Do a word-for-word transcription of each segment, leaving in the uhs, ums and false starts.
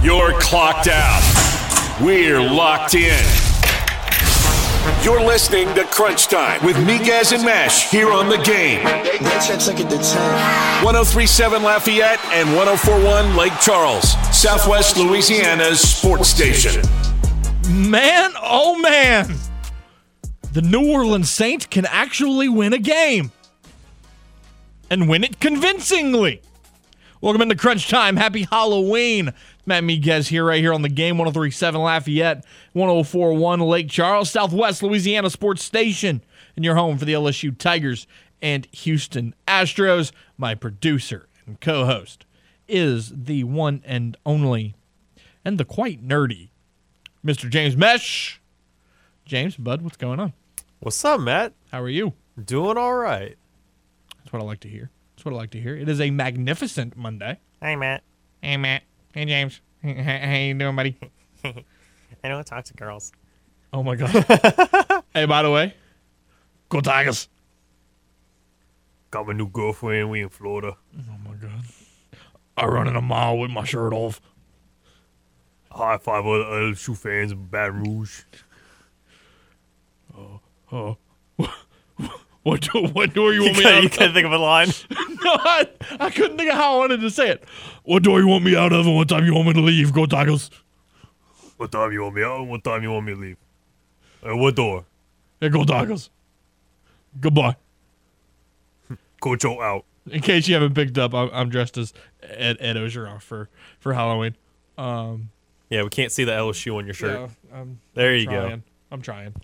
You're clocked out. We're locked in. You're listening to Crunch Time with Miguez and Mesh here on The Game. one oh three point seven Lafayette and one oh four point one Lake Charles, Southwest Louisiana's sports station. Man, oh man. The New Orleans Saints can actually win a game. And win it convincingly. Welcome into Crunch Time. Happy Halloween. Matt Miguez here, right here on The Game, one oh three point seven Lafayette, one oh four point one Lake Charles, Southwest Louisiana sports station, and your home for the L S U Tigers and Houston Astros. My producer and co-host is the one and only, and the quite nerdy, Mister James Mesh. James, bud, what's going on? What's up, Matt? How are you? Doing all right. That's what I like to hear. That's what I like to hear. It is a magnificent Monday. Hey, Matt. Hey, Matt. Hey, James. How you doing, buddy? I don't talk to girls. Oh, my God. Hey, by the way, go Tigers. Got my new girlfriend. We in Florida. Oh, my God. I run in a mile with my shirt off. High five other L S U fans in Baton Rouge. Oh, oh. What do, what door you want you me out of? You couldn't think of a line? No, I, I couldn't think of how I wanted to say it. What door you want me out of and what time you want me to leave? Go Tigers. What time you want me out and what time you want me to leave? Hey, what door? Hey, go Tigers. Goodbye. Coach O out. In case you haven't picked up, I'm, I'm dressed as Ed, Ed Ogeron for, for Halloween. Um, yeah, we can't see the L S U on your shirt. Yeah, I'm, there I'm you trying. go. I'm trying.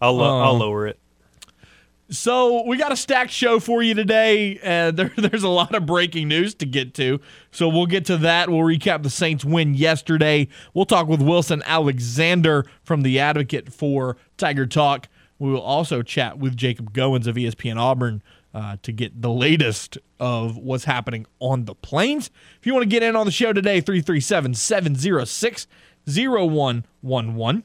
I'll lo- um, I'll lower it. So we got a stacked show for you today. Uh, there, there's a lot of breaking news to get to. So we'll get to that. We'll recap the Saints' win yesterday. We'll talk with Wilson Alexander from The Advocate for Tiger Talk. We will also chat with Jacob Goins of E S P N Auburn uh, to get the latest of what's happening on the plains. If you want to get in on the show today, three three seven, seven oh six, oh one one one.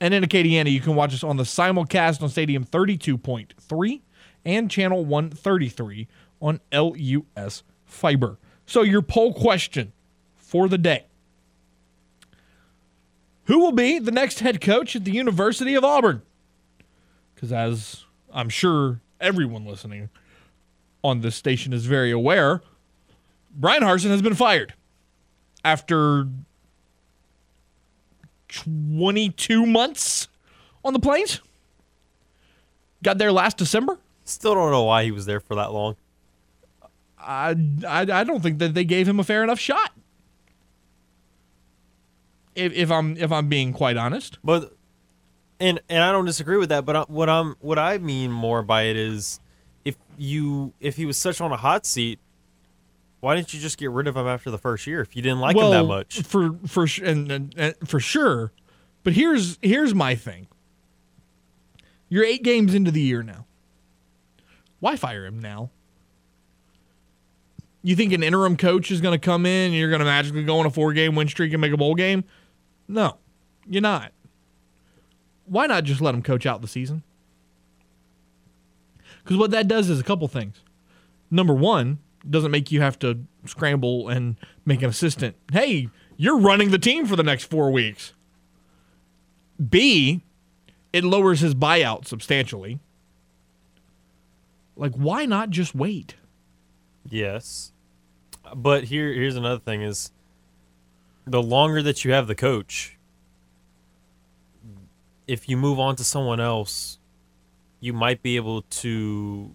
And in Acadiana, you can watch us on the simulcast on Stadium thirty-two point three and Channel one thirty-three on L U S Fiber. So your poll question for the day. Who will be the next head coach at the University of Auburn? Because as I'm sure everyone listening on this station is very aware, Brian Harsin has been fired after twenty-two months on the plains. Got there last December. Still don't know why he was there for that long. I, I, I don't think that they gave him a fair enough shot. If, if I'm if I'm being quite honest. But and and I don't disagree with that. But I, what I'm what I mean more by it is, if you if he was such on a hot seat, why didn't you just get rid of him after the first year if you didn't like well, him that much? For for and, and, and for sure, but here's here's my thing. You're eight games into the year now. Why fire him now? You think an interim coach is going to come in and you're going to magically go on a four-game win streak and make a bowl game? No, you're not. Why not just let him coach out the season? Because what that does is a couple things. Number one, doesn't make you have to scramble and make an assistant. Hey, you're running the team for the next four weeks. B, it lowers his buyout substantially. Like, why not just wait? Yes. But here, here's another thing is the longer that you have the coach, if you move on to someone else, you might be able to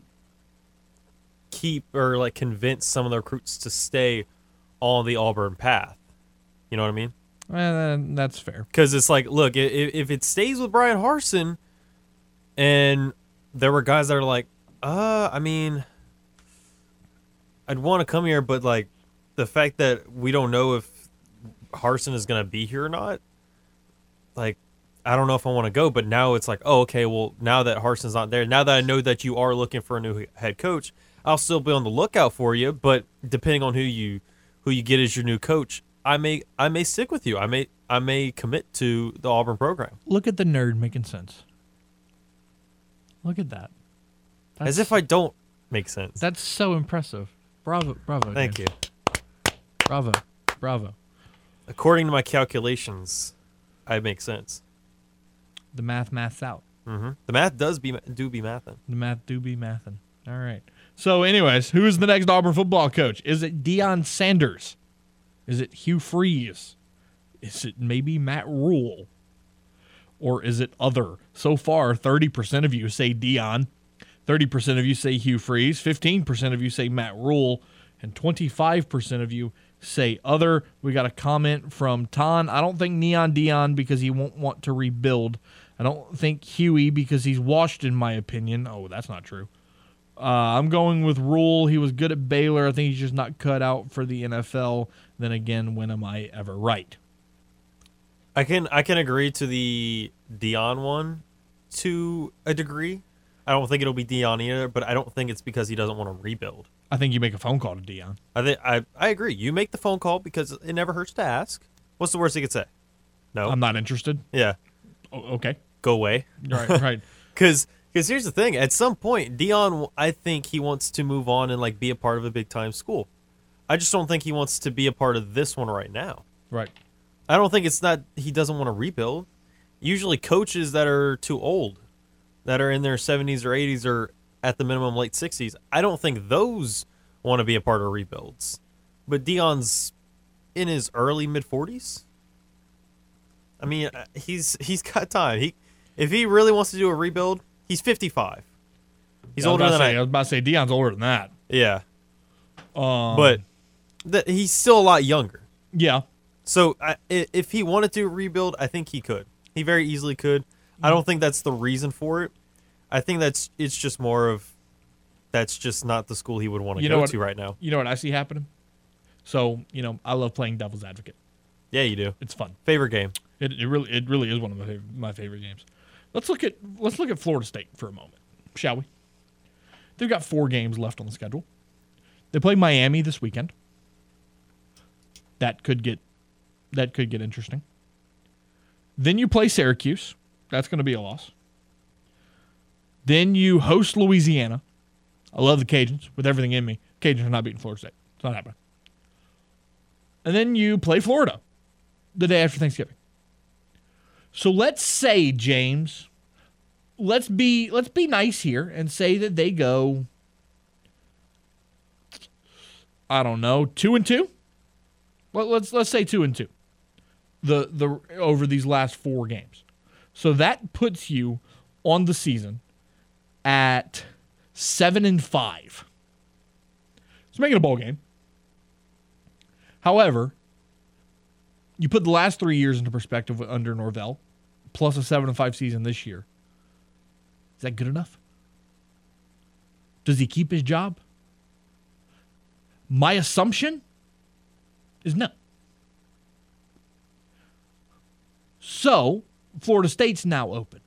keep or like convince some of the recruits to stay on the Auburn path. You know what I mean? Uh, that's fair. Because it's like, look, if, if it stays with Brian Harsin, and there were guys that are like, uh, I mean, I'd want to come here, but like the fact that we don't know if Harsin is going to be here or not, like, I don't know if I want to go. But now it's like, oh, okay, well, now that Harsin's not there, now that I know that you are looking for a new head coach, I'll still be on the lookout for you, but depending on who you who you get as your new coach, I may I may stick with you. I may I may commit to the Auburn program. Look at the nerd making sense. Look at that. That's, as if I don't make sense. That's so impressive. Bravo, bravo. Thank James. you. Bravo, bravo. According to my calculations, I make sense. The math maths out. Mm-hmm. The math does be do be mathin'. The math do be mathin'. All right. So, anyways, who is the next Auburn football coach? Is it Deion Sanders? Is it Hugh Freeze? Is it maybe Matt Rhule? Or is it other? So far, thirty percent of you say Deion. thirty percent of you say Hugh Freeze. fifteen percent of you say Matt Rhule. And twenty-five percent of you say other. We got a comment from Ton. I don't think Neon Deion because he won't want to rebuild. I don't think Huey because he's washed, in my opinion. Oh, that's not true. Uh, I'm going with Rhule. He was good at Baylor. I think he's just not cut out for the N F L. Then again, when am I ever right? I can I can agree to the Deion one to a degree. I don't think it'll be Deion either, but I don't think it's because he doesn't want to rebuild. I think you make a phone call to Deion. I think I I agree. You make the phone call because it never hurts to ask. What's the worst he could say? No, I'm not interested. Yeah. O- okay. Go away. Right. Right. Because because here's the thing. At some point, Deion, I think he wants to move on and like be a part of a big time school. I just don't think he wants to be a part of this one right now. Right. I don't think it's not he doesn't want to rebuild. Usually, coaches that are too old, that are in their seventies or eighties or at the minimum late sixties, I don't think those want to be a part of rebuilds. But Deion's in his early mid-forties. I mean, he's he's got time. He If he really wants to do a rebuild, he's fifty-five. He's yeah, older I than say, I, I was about to say, Deion's older than that. Yeah. Um, but th- he's still a lot younger. Yeah. So I, if he wanted to rebuild, I think he could. He very easily could. I don't think that's the reason for it. I think that's it's just more of that's just not the school he would want to you know go what, to right now. You know what I see happening? So, you know, I love playing devil's advocate. Yeah, you do. It's fun. Favorite game. It, it really it really is one of my favorite, my favorite games. Let's look at let's look at Florida State for a moment, shall we? They've got four games left on the schedule. They play Miami this weekend. That could get that could get interesting. Then you play Syracuse. That's going to be a loss. Then you host Louisiana. I love the Cajuns with everything in me. Cajuns are not beating Florida State. It's not happening. And then you play Florida the day after Thanksgiving. So let's say, James, let's be let's be nice here and say that they go, I don't know, two and two. Well, let's let's say two and two. The the over these last four games. So that puts you on the season at seven and five. So make it a bowl game. However, you put the last three years into perspective under Norvell, plus a seven and five season this year. Is that good enough? Does he keep his job? My assumption is no. So Florida State's now open.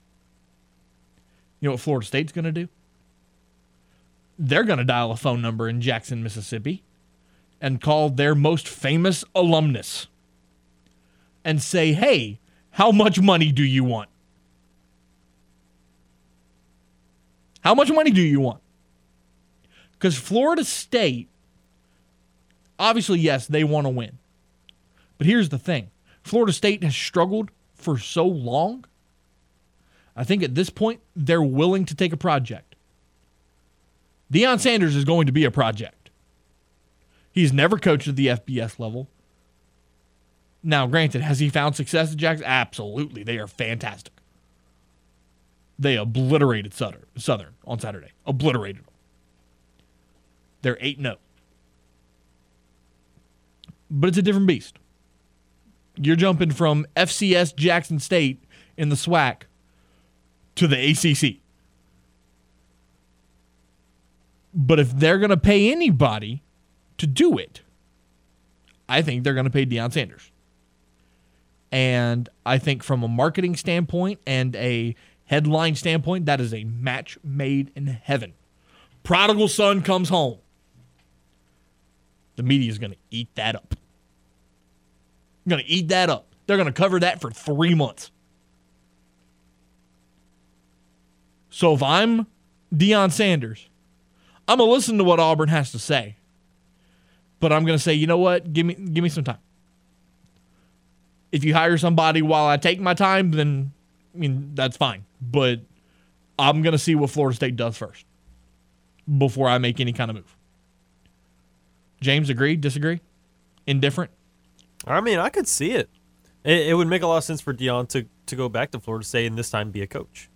You know what Florida State's going to do? They're going to dial a phone number in Jackson, Mississippi, and call their most famous alumnus and say, hey, how much money do you want? How much money do you want? Because Florida State, obviously, yes, they want to win. But here's the thing. Florida State has struggled for so long, I think at this point, they're willing to take a project. Deion Sanders is going to be a project. He's never coached at the F B S level. Now, granted, has he found success at Jackson? Absolutely. They are fantastic. They obliterated Southern on Saturday. Obliterated them. They're eight and oh. But it's a different beast. You're jumping from F C S Jackson State in the SWAC to the A C C. But if they're going to pay anybody to do it, I think they're going to pay Deion Sanders. And I think from a marketing standpoint and a headline standpoint, that is a match made in heaven. Prodigal son comes home. The media is going to eat that up. I'm going to eat that up. They're going to cover that for three months. So if I'm Deion Sanders, I'm going to listen to what Auburn has to say. But I'm going to say, you know what? Give me give me some time. if you hire somebody while I take my time, then, I mean, that's fine. But I'm going to see what Florida State does first before I make any kind of move. James, agree? Disagree? Indifferent? I mean, I could see it. It, it would make a lot of sense for Deion to, to go back to Florida State and this time be a coach.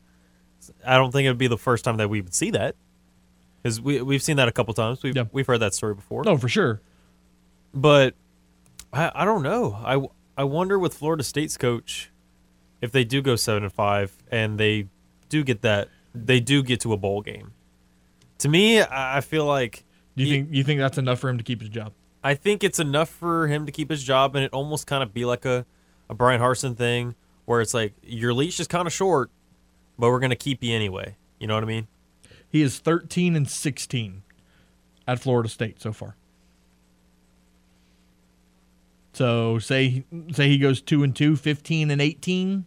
I don't think it would be the first time that we would see that. Because we, we've seen that a couple times. We've, yep. we've heard that story before. No, for sure. But I, I don't know. I, I wonder with Florida State's coach, if they do go seven and five and they do get that, they do get to a bowl game. To me, I feel like... Do you he, think you think that's enough for him to keep his job? I think it's enough for him to keep his job, and it almost kind of be like a, a Brian Harsin thing where it's like, your leash is kind of short, but we're going to keep you anyway. You know what I mean? He is thirteen and sixteen at Florida State so far. So say say he goes two and two, fifteen and eighteen.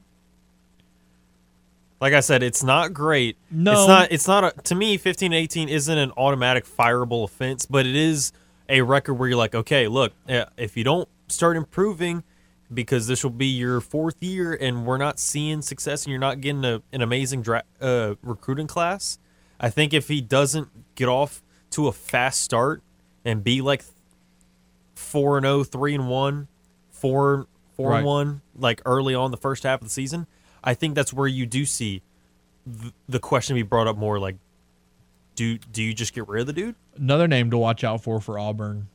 Like I said, it's not great. No. It's not it's not a, to me fifteen and eighteen isn't an automatic fireable offense, but it is a record where you're like, okay, look, if you don't start improving, because this will be your fourth year and we're not seeing success and you're not getting a, an amazing dra- uh, recruiting class, I think if he doesn't get off to a fast start and be like four and oh, three and one, four, four right. and one, like early on the first half of the season, I think that's where you do see th- the question be brought up more, like, do do you just get rid of the dude? Another name to watch out for for Auburn,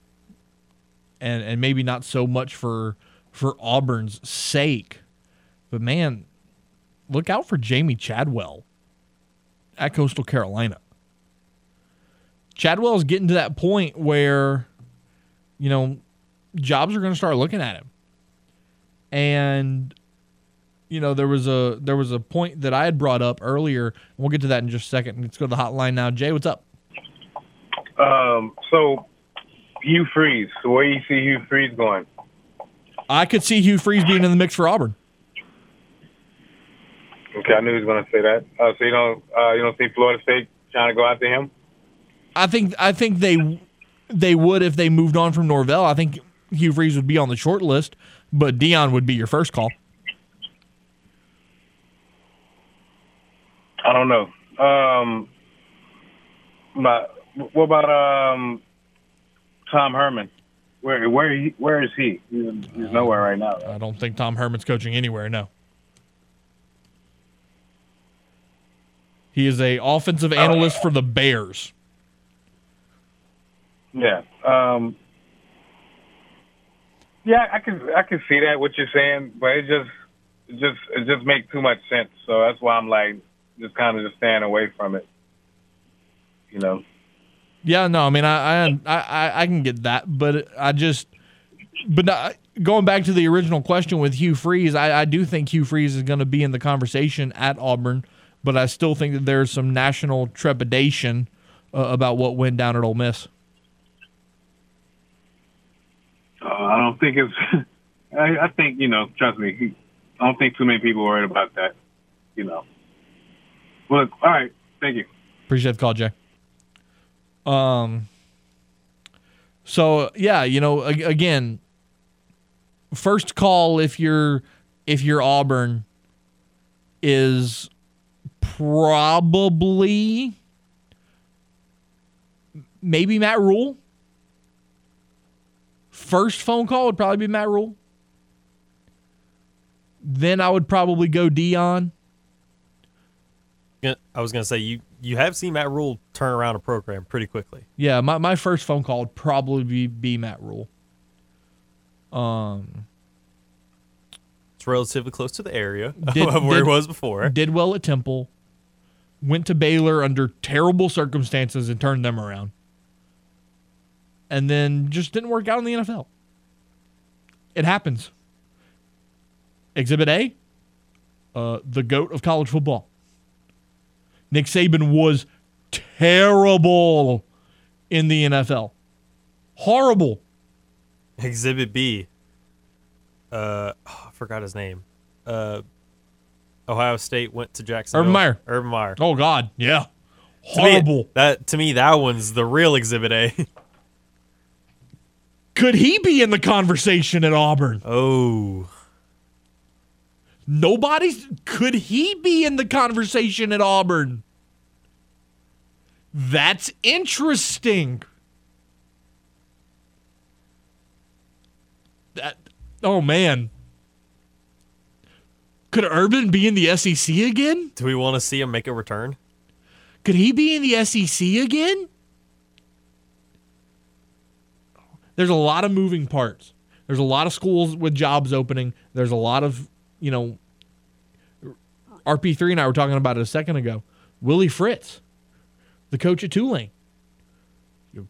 and and maybe not so much for for Auburn's sake, but, man, look out for Jamie Chadwell at Coastal Carolina. Chadwell is getting to that point where, you know, jobs are going to start looking at him. And, you know, there was a there was a point that I had brought up earlier. And we'll get to that in just a second. Let's go to the hotline now. Jay, what's up? Um, so, Hugh Freeze. So where do you see Hugh Freeze going? I could see Hugh Freeze being in the mix for Auburn. Okay, I knew he was going to say that. Uh, so you don't uh, you don't see Florida State trying to go after him? I think I think they they would if they moved on from Norvell. I think Hugh Freeze would be on the short list, but Deion would be your first call. I don't know. Um, but what about um, Tom Herman? Where where he, where is he? He's, he's nowhere right now. Right? I don't think Tom Herman's coaching anywhere. No. He is an offensive analyst for the Bears. Yeah, um, yeah, I can I can see that what you're saying, but it just it just it just makes too much sense. So that's why I'm like just kind of just staying away from it, you know. Yeah, no, I mean I I I, I can get that, but I just but not, going back to the original question with Hugh Freeze, I, I do think Hugh Freeze is going to be in the conversation at Auburn. But I still think that there's some national trepidation uh, about what went down at Ole Miss. Uh, I don't think it's – I think, you know, trust me, I don't think too many people are worried about that, you know. Well, all right, thank you. Appreciate the call, Jay. Um. So, yeah, you know, again, first call if you're if you're Auburn is – probably maybe Matt Rhule. First phone call would probably be Matt Rhule. Then I would probably go Deion. I was going to say, you, you have seen Matt Rhule turn around a program pretty quickly. Yeah, my, my first phone call would probably be, be Matt Rhule. Um... It's relatively close to the area did, of where did, it was before. Did well at Temple. Went to Baylor under terrible circumstances and turned them around. And then just didn't work out in the N F L. It happens. Exhibit A, uh, the GOAT of college football. Nick Saban was terrible in the N F L. Horrible. Exhibit B, uh, oh, I forgot his name. Uh, Ohio State went to Jacksonville. Urban Meyer. Urban Meyer. Oh, God. Yeah. Horrible. To me, that, to me, that one's the real Exhibit A. Could he be in the conversation at Auburn? Oh. Nobody's, could he be in the conversation at Auburn? That's interesting. That, oh man. Could Urban be in the S E C again? Do we want to see him make a return? Could he be in the S E C again? There's a lot of moving parts. There's a lot of schools with jobs opening. There's a lot of, you know, R P three and I were talking about it a second ago. Willie Fritz, the coach at Tulane.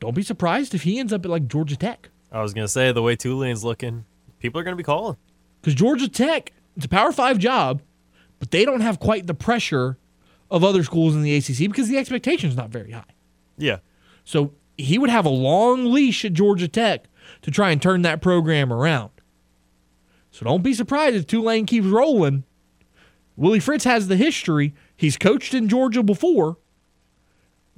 Don't be surprised if he ends up at, like, Georgia Tech. I was going to say, the way Tulane's looking, people are going to be calling. Because Georgia Tech, it's a Power five job, but they don't have quite the pressure of other schools in the A C C because the expectation is not very high. Yeah. So he would have a long leash at Georgia Tech to try and turn that program around. So don't be surprised if Tulane keeps rolling. Willie Fritz has the history. He's coached in Georgia before.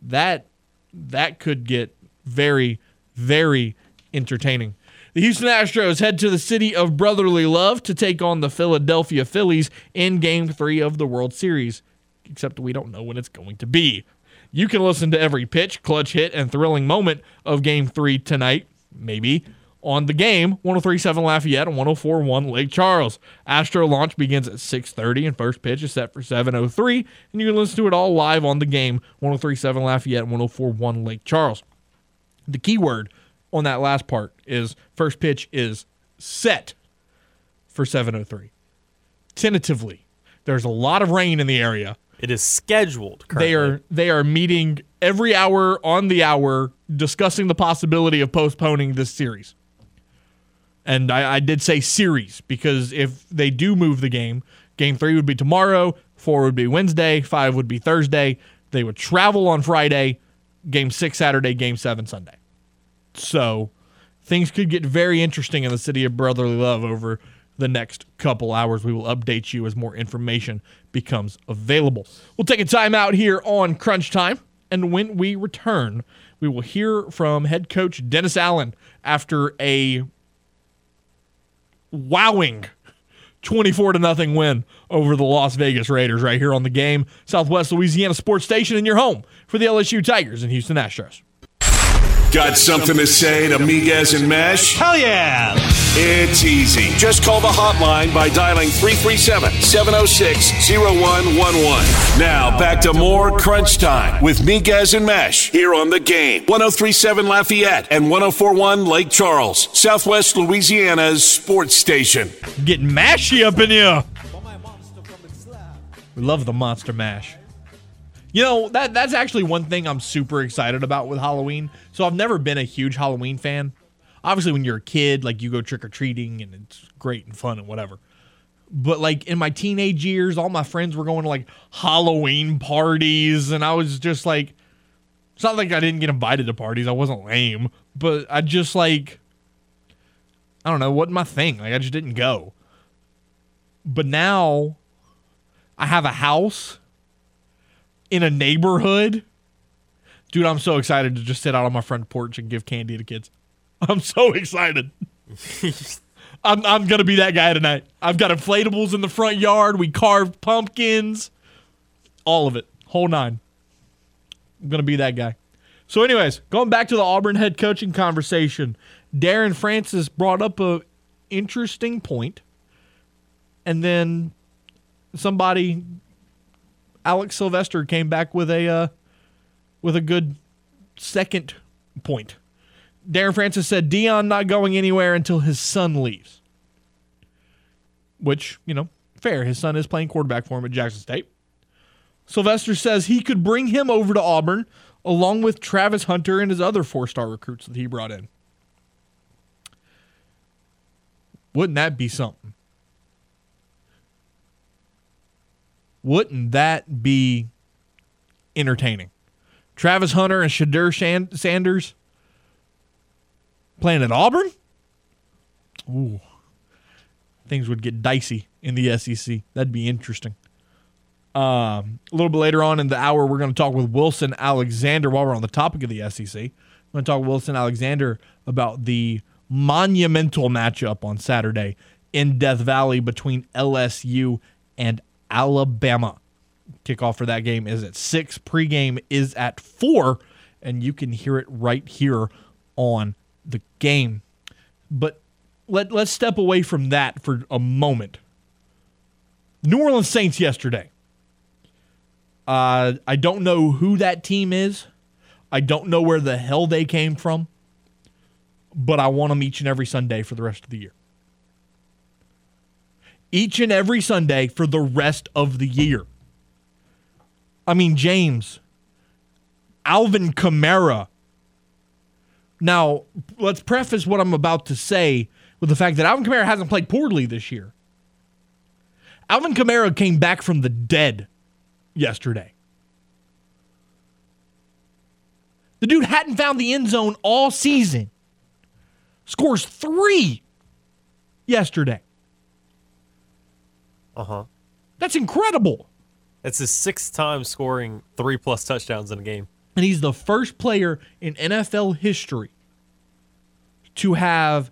That that could get very, very entertaining. The Houston Astros head to the city of brotherly love to take on the Philadelphia Phillies in Game three of the World Series, except we don't know when it's going to be. You can listen to every pitch, clutch hit, and thrilling moment of Game three tonight, maybe, on The Game, one oh three point seven Lafayette and one oh four point one Lake Charles. Astro launch begins at six thirty and first pitch is set for seven oh three, and you can listen to it all live on The Game, one oh three point seven Lafayette and one oh four point one Lake Charles. The key word on that last part is first pitch is set for seven oh three. Tentatively. There's a lot of rain in the area. It is scheduled currently. They are, they are meeting every hour on the hour discussing the possibility of postponing this series. And I, I did say series because if they do move the game, game three would be tomorrow, four would be Wednesday, five would be Thursday. They would travel on Friday, game six Saturday, game seven Sunday. So things could get very interesting in the city of brotherly love over the next couple hours. We will update you as more information becomes available. We'll take a time out here on Crunch Time, and when we return, we will hear from head coach Dennis Allen after a wowing twenty-four to nothing win over the Las Vegas Raiders right here on The Game, Southwest Louisiana Sports Station, and your home for the L S U Tigers and Houston Astros. Got something to say to Miguez and Mesh? Hell yeah! It's easy. Just call the hotline by dialing three three seven, seven oh six, oh one one one. Now back to more Crunch Time with Miguez and Mesh here on The Game. one oh three point seven Lafayette and one oh four point one Lake Charles, Southwest Louisiana's sports station. Getting mashy up in here. We love the Monster Mash. You know, that that's actually one thing I'm super excited about with Halloween. So I've never been a huge Halloween fan. Obviously, when you're a kid, like, you go trick-or-treating, and it's great and fun and whatever. But, like, in my teenage years, all my friends were going to, like, Halloween parties, and I was just, like... It's not like I didn't get invited to parties. I wasn't lame. But I just, like... I don't know. It wasn't my thing. Like, I just didn't go. But now, I have a house... in a neighborhood. Dude, I'm so excited to just sit out on my front porch and give candy to kids. I'm so excited. I'm, I'm going to be that guy tonight. I've got inflatables in the front yard. We carved pumpkins. All of it. Whole nine. I'm going to be that guy. So anyways, going back to the Auburn head coaching conversation, Darren Francis brought up an interesting point. And then somebody... Alex Sylvester came back with a uh, with a good second point. Darren Francis said, Deion not going anywhere until his son leaves. Which, you know, fair. His son is playing quarterback for him at Jackson State. Sylvester says he could bring him over to Auburn along with Travis Hunter and his other four-star recruits that he brought in. Wouldn't that be something? Wouldn't that be entertaining? Travis Hunter and Shadur Sanders playing at Auburn? Ooh. Things would get dicey in the S E C. That'd be interesting. Um, a little bit later on in the hour, we're going to talk with Wilson Alexander while we're on the topic of the S E C. I'm going to talk with Wilson Alexander about the monumental matchup on Saturday in Death Valley between L S U and and Alabama. Kickoff for that game is at six. Pregame is at four, and you can hear it right here on The Game. But let, let's step away from that for a moment. New Orleans Saints yesterday. Uh, I don't know who that team is. I don't know where the hell they came from. But I want them each and every Sunday for the rest of the year. Each and every Sunday for the rest of the year. I mean, James, Alvin Kamara. Now, let's preface what I'm about to say with the fact that Alvin Kamara hasn't played poorly this year. Alvin Kamara came back from the dead yesterday. The dude hadn't found the end zone all season. Scores three yesterday. Uh-huh. That's incredible. It's his sixth time scoring three-plus touchdowns in a game. And he's the first player in N F L history to have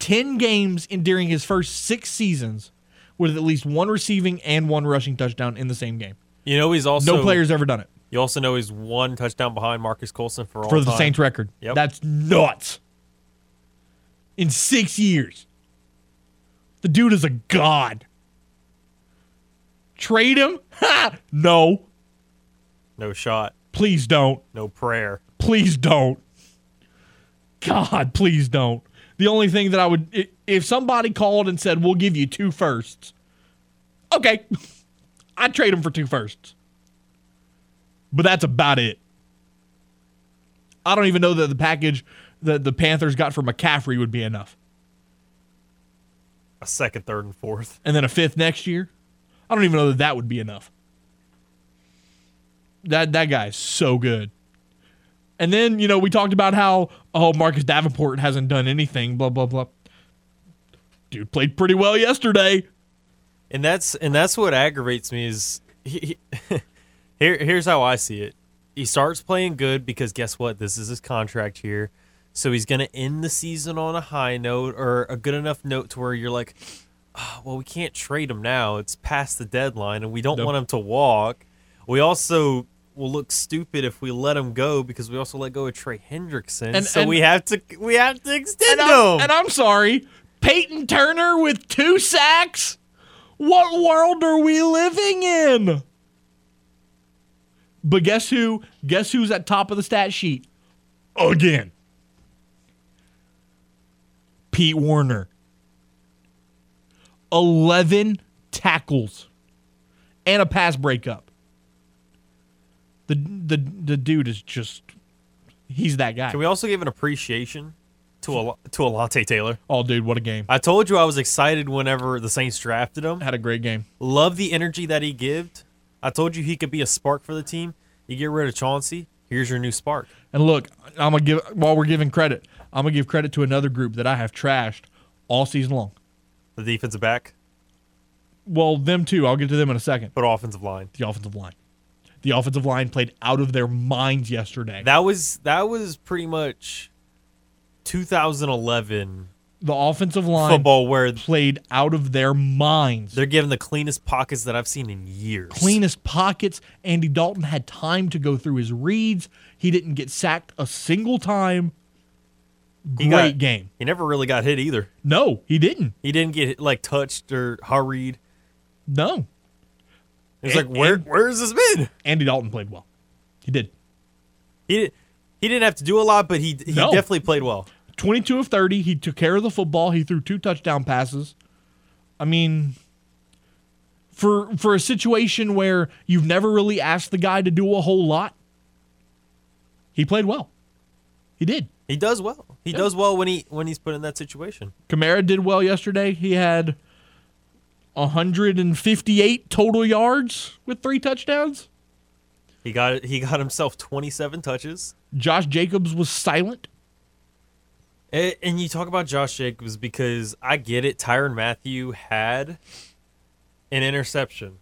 ten games in during his first six seasons with at least one receiving and one rushing touchdown in the same game. You know, he's also... No player's ever done it. You also know he's one touchdown behind Marcus Colson for all For the time. Saints record. Yep. That's nuts. In six years. The dude is a god. Trade him? Ha! No. No shot. Please don't. No prayer. Please don't. God, please don't. The only thing that I would... If somebody called and said, we'll give you two firsts. Okay. I'd trade him for two firsts. But that's about it. I don't even know that the package that the Panthers got for McCaffrey would be enough. A second, third, and fourth. And then a fifth next year? I don't even know that that would be enough. That that guy is so good. And then, you know, we talked about how, oh, Marcus Davenport hasn't done anything, blah, blah, blah. Dude played pretty well yesterday. And that's and that's what aggravates me is... He, he Here, here's how I see it. He starts playing good because guess what? This is his contract here. So he's going to end the season on a high note or a good enough note to where you're like, oh, well, we can't trade him now. It's past the deadline, and we don't nope. want him to walk. We also will look stupid if we let him go because we also let go of Trey Hendrickson. And, so and, we have to we have to extend and him. I'm, and I'm sorry, Peyton Turner with two sacks? What world are we living in? But guess who? Guess who's at top of the stat sheet? Again. Pete Warner. eleven tackles and a pass breakup. The the the dude is just, he's that guy. Can we also give an appreciation to a to a Latte Taylor? Oh, dude, what a game. I told you I was excited whenever the Saints drafted him. Had a great game. Love the energy that he gave. I told you he could be a spark for the team. You get rid of Chauncey, here's your new spark. And look, I'm gonna give while we're giving credit, I'm gonna give credit to another group that I have trashed all season long. The defensive back? Well, them too. I'll get to them in a second. But offensive line. The offensive line. The offensive line played out of their minds yesterday. That was that was pretty much two thousand eleven. The offensive line football where played out of their minds. They're given the cleanest pockets that I've seen in years. Cleanest pockets. Andy Dalton had time to go through his reads. He didn't get sacked a single time. Great he got, game. He never really got hit either. No, he didn't. He didn't get like touched or hurried. No. It's like where where has this been? Andy Dalton played well. He did. He did, he didn't have to do a lot, but he he no. definitely played well. twenty-two of thirty, he took care of the football. He threw two touchdown passes. I mean, for for a situation where you've never really asked the guy to do a whole lot, he played well. He did. He does well. He yeah. does well when he when he's put in that situation. Kamara did well yesterday. He had one hundred fifty-eight total yards with three touchdowns. He got he got himself twenty-seven touches. Josh Jacobs was silent. And you talk about Josh Jacobs because I get it. Tyrann Mathieu had an interception,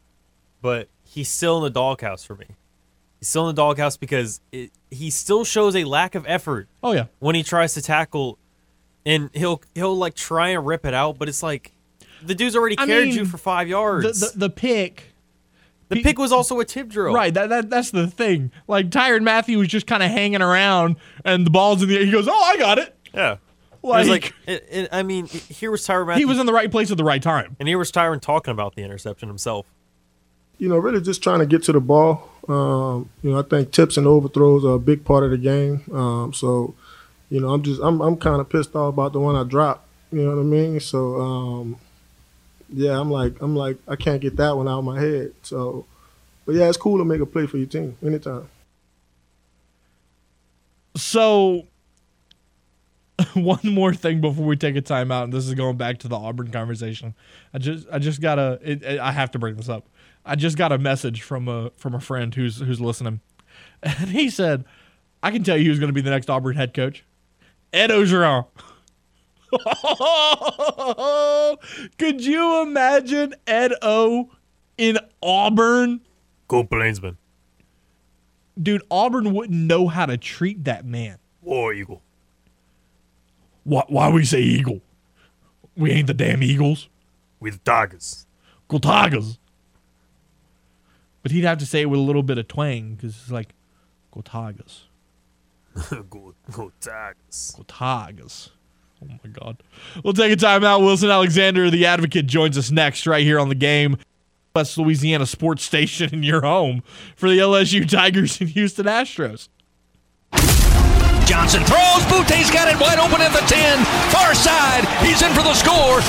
but he's still in the doghouse for me. He's still in the doghouse because it, he still shows a lack of effort. Oh yeah, when he tries to tackle, and he'll he'll like try and rip it out, but it's like The dude's already carried I mean, you for five yards. The, the, the pick. The pick was also a tip drill. Right, that, that that's the thing. Like, Tyrann Mathieu was just kind of hanging around, and the ball's in the air. He goes, oh, I got it. Yeah. Like, like it, it, I mean, here was Tyrann Mathieu. He was in the right place at the right time. And here was Tyrann talking about the interception himself. You know, really just trying to get to the ball. Um, you know, I think tips and overthrows are a big part of the game. Um, so, you know, I'm just I'm I'm kind of pissed off about the one I dropped. You know what I mean? So, um, yeah, I'm like I'm like I can't get that one out of my head. So, but yeah, it's cool to make a play for your team anytime. So, one more thing before we take a timeout, and this is going back to the Auburn conversation. I just I just gotta it, it, I have to bring this up. I just got a message from a from a friend who's who's listening, and he said, "I can tell you who's going to be the next Auburn head coach, Ed Orgeron." Could you imagine Ed O in Auburn? Go Plainsman, dude. Auburn wouldn't know how to treat that man. War Eagle. Why? Why we say Eagle? We ain't the damn Eagles. We the Tigers. Go Tigers. But he'd have to say it with a little bit of twang because it's like, go Tigers. go, go Tigers. Go Tigers. Oh, my God. We'll take a timeout. Wilson Alexander, the advocate, joins us next right here on The Game. West Louisiana sports station in your home for the L S U Tigers and Houston Astros. Johnson throws. Butte's got it wide open at the ten. Far side. He's in for the score.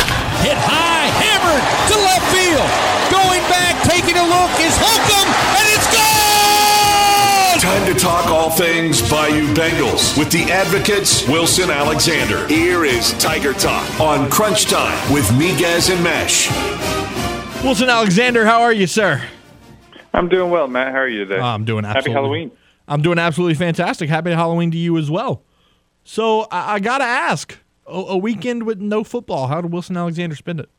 Hit high. Hammered to left field. Going back. Taking a look. Is Holcomb. And it's gone. Time to talk all things Bayou Bengals with the advocates Wilson Alexander. Here is Tiger Talk on Crunch Time with Miguez and Mesh. Wilson Alexander, how are you, sir? I'm doing well, Matt. How are you today? Uh, I'm doing absolutely. Happy Halloween. I'm doing absolutely fantastic. Happy Halloween to you as well. So I, I got to ask, a-, a weekend with no football, how did Wilson Alexander spend it?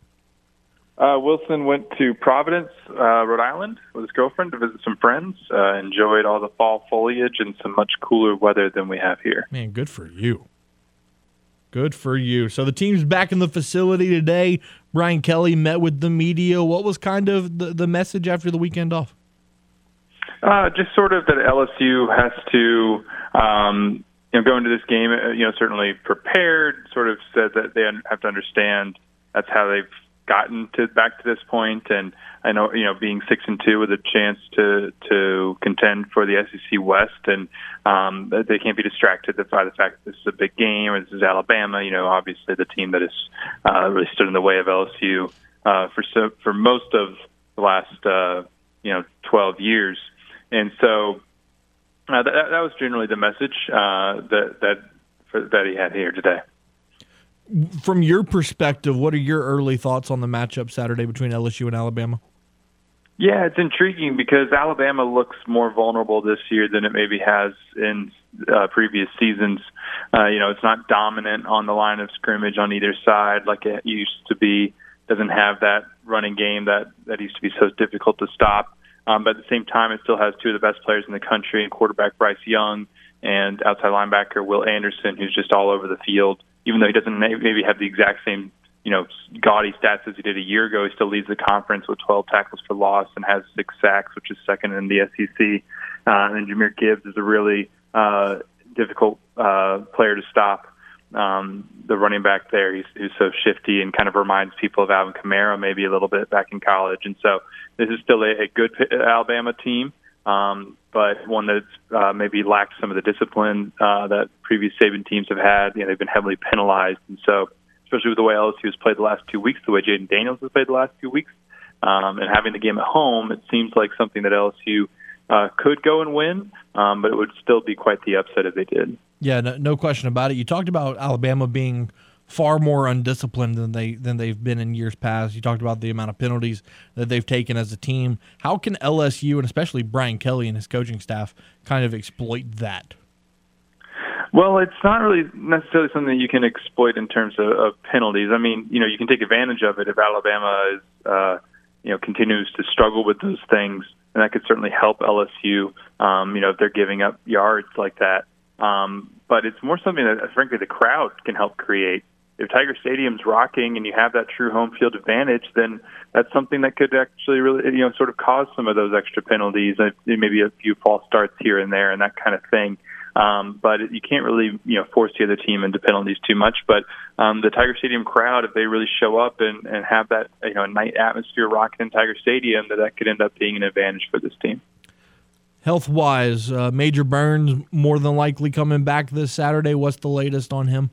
Uh, Wilson went to Providence, uh, Rhode Island, with his girlfriend to visit some friends, uh, enjoyed all the fall foliage and some much cooler weather than we have here. Man, good for you. Good for you. So the team's back in the facility today. Brian Kelly met with the media. What was kind of the, the message after the weekend off? Uh, just sort of that L S U has to, um, you know, go into this game, you know, certainly prepared, sort of said that they have to understand that's how they've gotten to back to this point. And I know, you know, being six and two with a chance to, to contend for the S E C West, and um, they can't be distracted by the fact that this is a big game and this is Alabama, you know, obviously the team that has uh, really stood in the way of L S U uh, for, so, for most of the last, uh, you know, twelve years. And so uh, that, that was generally the message uh, that that for, that he had here today. From your perspective, what are your early thoughts on the matchup Saturday between L S U and Alabama? Yeah, it's intriguing because Alabama looks more vulnerable this year than it maybe has in uh, previous seasons. Uh, you know, it's not dominant on the line of scrimmage on either side like it used to be. Doesn't have that running game that, that used to be so difficult to stop. Um, but at the same time, it still has two of the best players in the country, and quarterback Bryce Young and outside linebacker Will Anderson, who's just all over the field. Even though he doesn't maybe have the exact same, you know, gaudy stats as he did a year ago, he still leads the conference with twelve tackles for loss and has six sacks, which is second in the S E C. Uh, and Jahmyr Gibbs is a really uh, difficult uh, player to stop. Um, the running back there, he's, he's so shifty and kind of reminds people of Alvin Kamara maybe a little bit back in college. And so this is still a, a good Alabama team, um, but one that's uh, maybe lacked some of the discipline uh, that previous Saban teams have had. You know, they've been heavily penalized. And so, especially with the way L S U has played the last two weeks, the way Jaden Daniels has played the last two weeks, um, and having the game at home, it seems like something that L S U uh, could go and win, um, but it would still be quite the upset if they did. Yeah, no, no question about it. You talked about Alabama being far more undisciplined than they than they've been in years past. You talked about the amount of penalties that they've taken as a team. How can L S U, and especially Brian Kelly and his coaching staff, kind of exploit that? Well, it's not really necessarily something that you can exploit in terms of, of penalties. I mean, you know, you can take advantage of it if Alabama is, uh, you know, continues to struggle with those things, and that could certainly help L S U. Um, you know, if they're giving up yards like that. Um, but it's more something that, frankly, the crowd can help create. if Tiger Stadium's rocking and you have that true home field advantage, then that's something that could actually really, you know, sort of cause some of those extra penalties, maybe a few false starts here and there and that kind of thing. Um, but you can't really, you know, force the other team into penalties too much. But um, the Tiger Stadium crowd, if they really show up and, and have that, you know, night atmosphere rocking in Tiger Stadium, that that could end up being an advantage for this team. Health-wise, uh, Major Burns more than likely coming back this Saturday. What's the latest on him?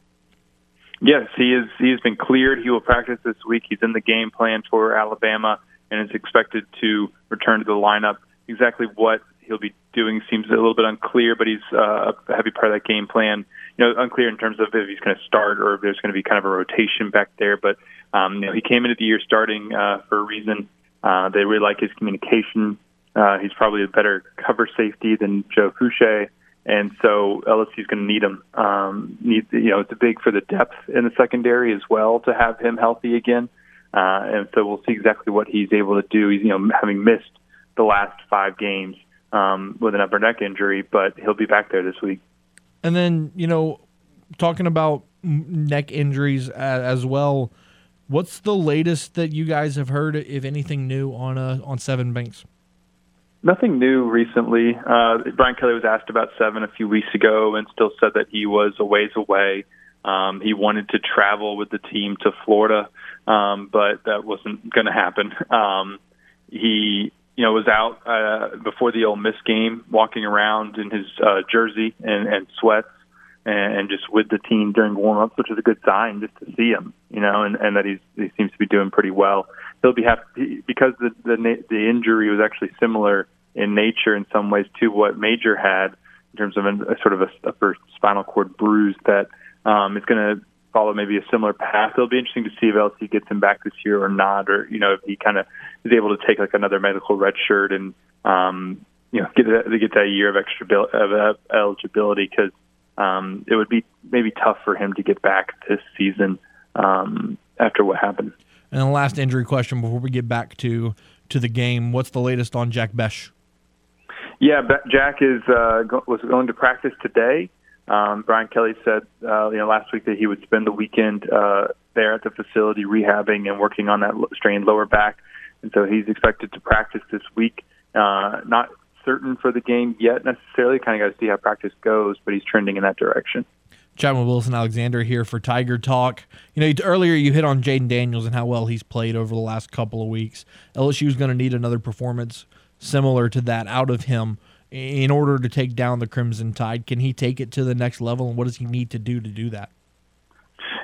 Yes, he is. He has been cleared. He will practice this week. He's in the game plan for Alabama and is expected to return to the lineup. Exactly what he'll be doing seems a little bit unclear, but he's uh, a heavy part of that game plan. You know, unclear in terms of if he's going to start or if there's going to be kind of a rotation back there. But um, you know, he came into the year starting uh, for a reason. Uh, they really like his communication. Uh, he's probably a better cover safety than Joe Fouché, and so L S U's going to need him. Um, need, you know, it's big for the depth in the secondary as well to have him healthy again. Uh, and so we'll see exactly what he's able to do. He's, you know, having missed the last five games Um, with an upper neck injury, but he'll be back there this week. And then, you know, talking about neck injuries as well, what's the latest that you guys have heard, if anything new, on uh, on Seven Banks? Nothing new recently. Uh, Brian Kelly was asked about Seven a few weeks ago and still said that he was a ways away. Um, he wanted to travel with the team to Florida, um, but that wasn't going to happen. Um, he... You know, was out uh, before the Ole Miss game, walking around in his uh, jersey and, and sweats, and, and just with the team during warm-ups, which is a good sign just to see him. You know, and, and that he's, he seems to be doing pretty well. He'll be happy because the, the the injury was actually similar in nature in some ways to what Major had in terms of a, a sort of a upper spinal cord bruise that um, is going to follow maybe a similar path. It'll be interesting to see if L S U gets him back this year or not, or, you know, if he kind of is able to take like another medical red shirt and, um, you know, get to get that year of extra bil- of uh, eligibility. Cause, um, it would be maybe tough for him to get back this season, um, after what happened. And the last injury question before we get back to, to the game, what's the latest on Jack Mesh? Yeah, Jack is, uh, go- was going to practice today. Um, Brian Kelly said, uh, you know, last week that he would spend the weekend uh, there at the facility rehabbing and working on that strained lower back, and so he's expected to practice this week. Uh, not certain for the game yet necessarily. Kind of got to see how practice goes, but he's trending in that direction. Chatting with Wilson Alexander here for Tiger Talk. You know, earlier you hit on Jaden Daniels and how well he's played over the last couple of weeks. L S U is going to need another performance similar to that out of him in order to take down the Crimson Tide. Can he take it to the next level, and what does he need to do to do that?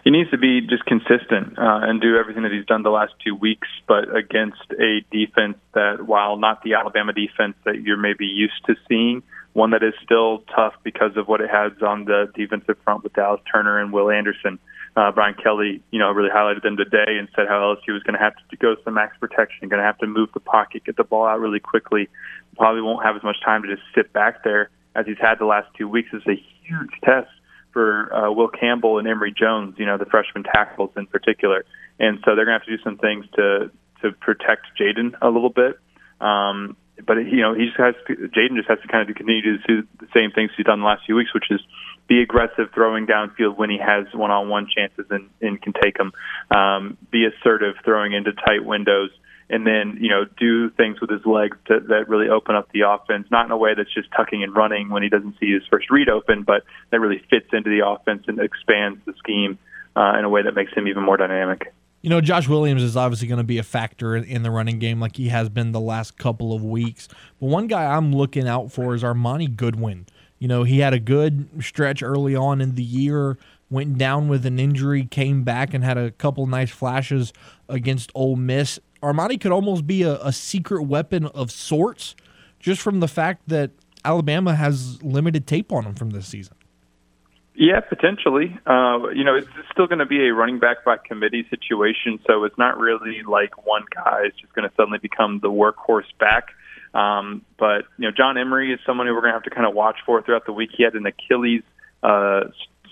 He needs to be just consistent uh, and do everything that he's done the last two weeks, but against a defense that, while not the Alabama defense that you're maybe used to seeing, one that is still tough because of what it has on the defensive front with Dallas Turner and Will Anderson. Uh, Brian Kelly, you know, really highlighted them today and said how L S U was going to have to go to some max protection, going to have to move the pocket, get the ball out really quickly. Probably won't have as much time to just sit back there as he's had the last two weeks. It's a huge test for uh, Will Campbell and Emory Jones, you know, the freshman tackles in particular. And so they're going to have to do some things to to protect Jaden a little bit. Um, but, you know, he just has to, Jaden just has to kind of continue to do the same things he's done the last few weeks, which is be aggressive throwing downfield when he has one-on-one chances and, and can take them. Um, be assertive throwing into tight windows. And then, you know, do things with his legs to, that really open up the offense, not in a way that's just tucking and running when he doesn't see his first read open, but that really fits into the offense and expands the scheme uh, in a way that makes him even more dynamic. You know, Josh Williams is obviously going to be a factor in, in the running game like he has been the last couple of weeks. But one guy I'm looking out for is Armoni Goodwin. You know, he had a good stretch early on in the year, went down with an injury, came back and had a couple nice flashes against Ole Miss. Armoni could almost be a, a secret weapon of sorts just from the fact that Alabama has limited tape on him from this season. Yeah, potentially. Uh, you know, it's still going to be a running back by committee situation, so it's not really like one guy is just going to suddenly become the workhorse back. Um, but, you know, John Emery is someone who we're going to have to kind of watch for throughout the week. He had an Achilles uh,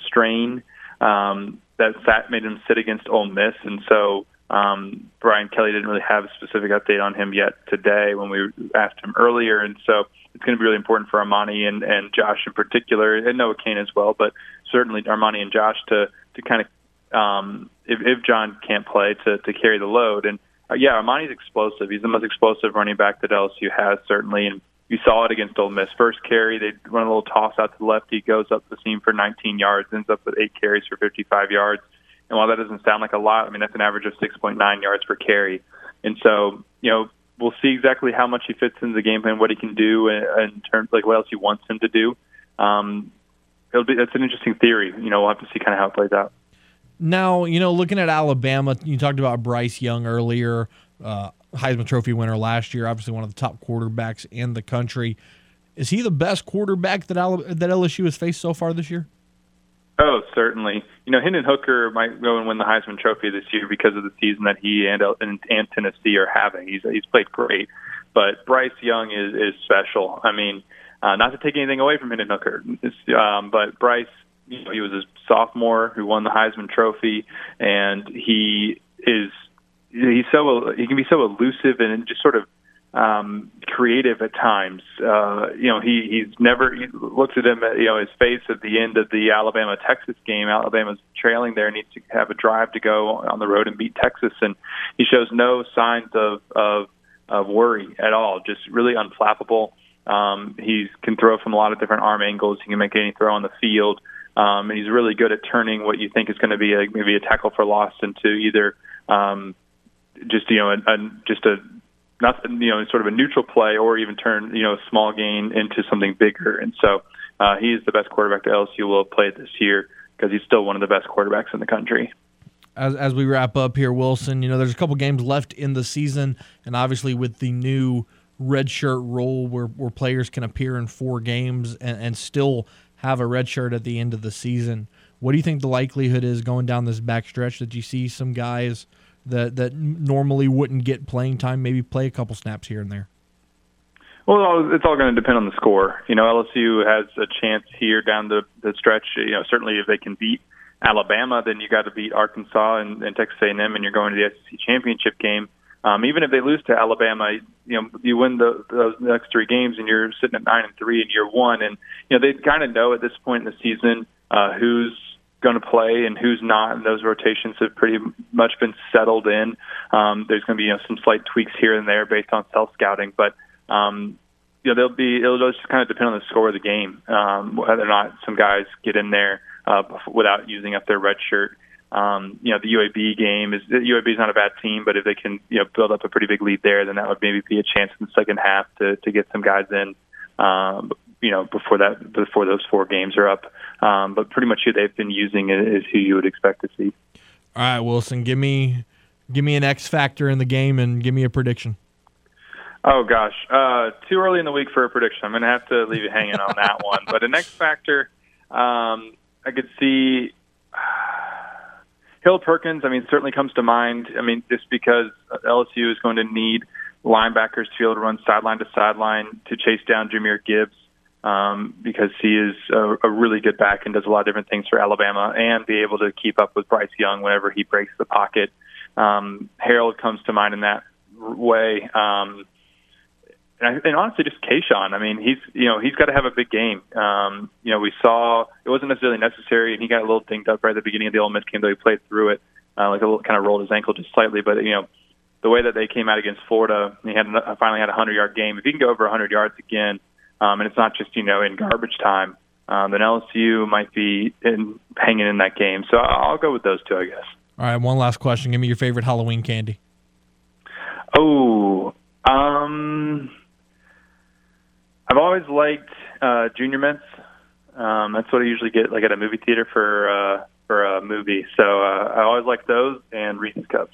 strain um, that sat, made him sit against Ole Miss, and so Um, Brian Kelly didn't really have a specific update on him yet today when we asked him earlier, and so it's going to be really important for Armoni and, and Josh in particular, and Noah Kane as well, but certainly Armoni and Josh to, to kind of um, if, if John can't play, to, to carry the load. And, uh, yeah, Armoni's explosive. He's the most explosive running back that L S U has, certainly. And you saw it against Ole Miss. First carry, they run a little toss out to the left. He goes up the seam for nineteen yards, ends up with eight carries for fifty-five yards. And while that doesn't sound like a lot, I mean, that's an average of six point nine yards per carry. And so, you know, we'll see exactly how much he fits into the game plan, what he can do in terms, like, what else he wants him to do. Um, it'll be, that's an interesting theory. You know, we'll have to see kind of how it plays out. Now, you know, looking at Alabama, you talked about Bryce Young earlier, uh, Heisman Trophy winner last year, obviously one of the top quarterbacks in the country. Is he the best quarterback that L S U has faced so far this year? Oh, certainly. You know, Hendon Hooker might go and win the Heisman Trophy this year because of the season that he and and, and Tennessee are having. He's he's played great, but Bryce Young is, is special. I mean, uh, not to take anything away from Hendon Hooker, um, but Bryce, you know, he was a sophomore who won the Heisman Trophy, and he is he's so he can be so elusive and just sort of um, creative at times. Uh, you know, he, he's never he looks at him, at, you know, his face at the end of the Alabama-Texas game. Alabama's trailing there, needs to have a drive to go on the road and beat Texas. And he shows no signs of, of, of worry at all, just really unflappable. Um, he can throw from a lot of different arm angles. He can make any throw on the field. Um, and he's really good at turning what you think is going to be a, maybe a tackle for loss into either um, just, you know, a, a, just a, not, you know, sort of a neutral play, or even turn, you know, a small gain into something bigger. And so uh, he is the best quarterback that L S U will have played this year, because he's still one of the best quarterbacks in the country. As, as we wrap up here, Wilson, you know, there's a couple games left in the season, and obviously with the new redshirt rule where, where players can appear in four games and, and still have a redshirt at the end of the season, what do you think the likelihood is going down this backstretch that you see some guys – That, that normally wouldn't get playing time, maybe play a couple snaps here and there? Well, it's all going to depend on the score. You know, L S U has a chance here down the, the stretch. You know, certainly if they can beat Alabama, then you got to beat Arkansas and, and Texas A and M, and you're going to the S E C championship game. Um, even if they lose to Alabama, you know, you win the, those next three games, and you're sitting at nine and three in year one. And you know, they kind of know at this point in the season uh, who's going to play and who's not, and those rotations have pretty much been settled in. Um, there's going to be, you know, some slight tweaks here and there based on self-scouting, but um, you know, they'll be, it'll just kind of depend on the score of the game, um, whether or not some guys get in there uh, without using up their red shirt. Um, you know, the U A B game is U A B is not a bad team, but if they can, you know, build up a pretty big lead there, then that would maybe be a chance in the second half to to get some guys in. Um, you know, before that, before those four games are up. Um, but pretty much who they've been using is who you would expect to see. All right, Wilson, give me give me an X factor in the game and give me a prediction. Oh, gosh. Uh, too early in the week for a prediction. I'm going to have to leave you hanging on that one. But an X factor, um, I could see uh, Hill Perkins, I mean, certainly comes to mind. I mean, just because L S U is going to need linebackers to be able to run sideline to sideline to chase down Jahmyr Gibbs. Um, because he is a, a really good back and does a lot of different things for Alabama, and be able to keep up with Bryce Young whenever he breaks the pocket. Um, Harold comes to mind in that way. Um, and, I, and honestly, just Kayshawn. I mean, he's, you know, he's got to have a big game. Um, you know, we saw it wasn't necessarily necessary, and he got a little dinged up right at the beginning of the Ole Miss game, though he played through it, uh, like a little, kind of rolled his ankle just slightly. But, you know, the way that they came out against Florida, he had finally had a hundred-yard game. If he can go over one hundred yards again, Um, and it's not just, you know, in garbage time, um, then L S U might be in, hanging in that game. So I'll go with those two, I guess. All right, one last question. Give me your favorite Halloween candy. Oh, um, I've always liked uh, Junior Mints. Um, that's what I usually get, like, at a movie theater for uh, for a movie. So uh, I always like those and Reese's Cups.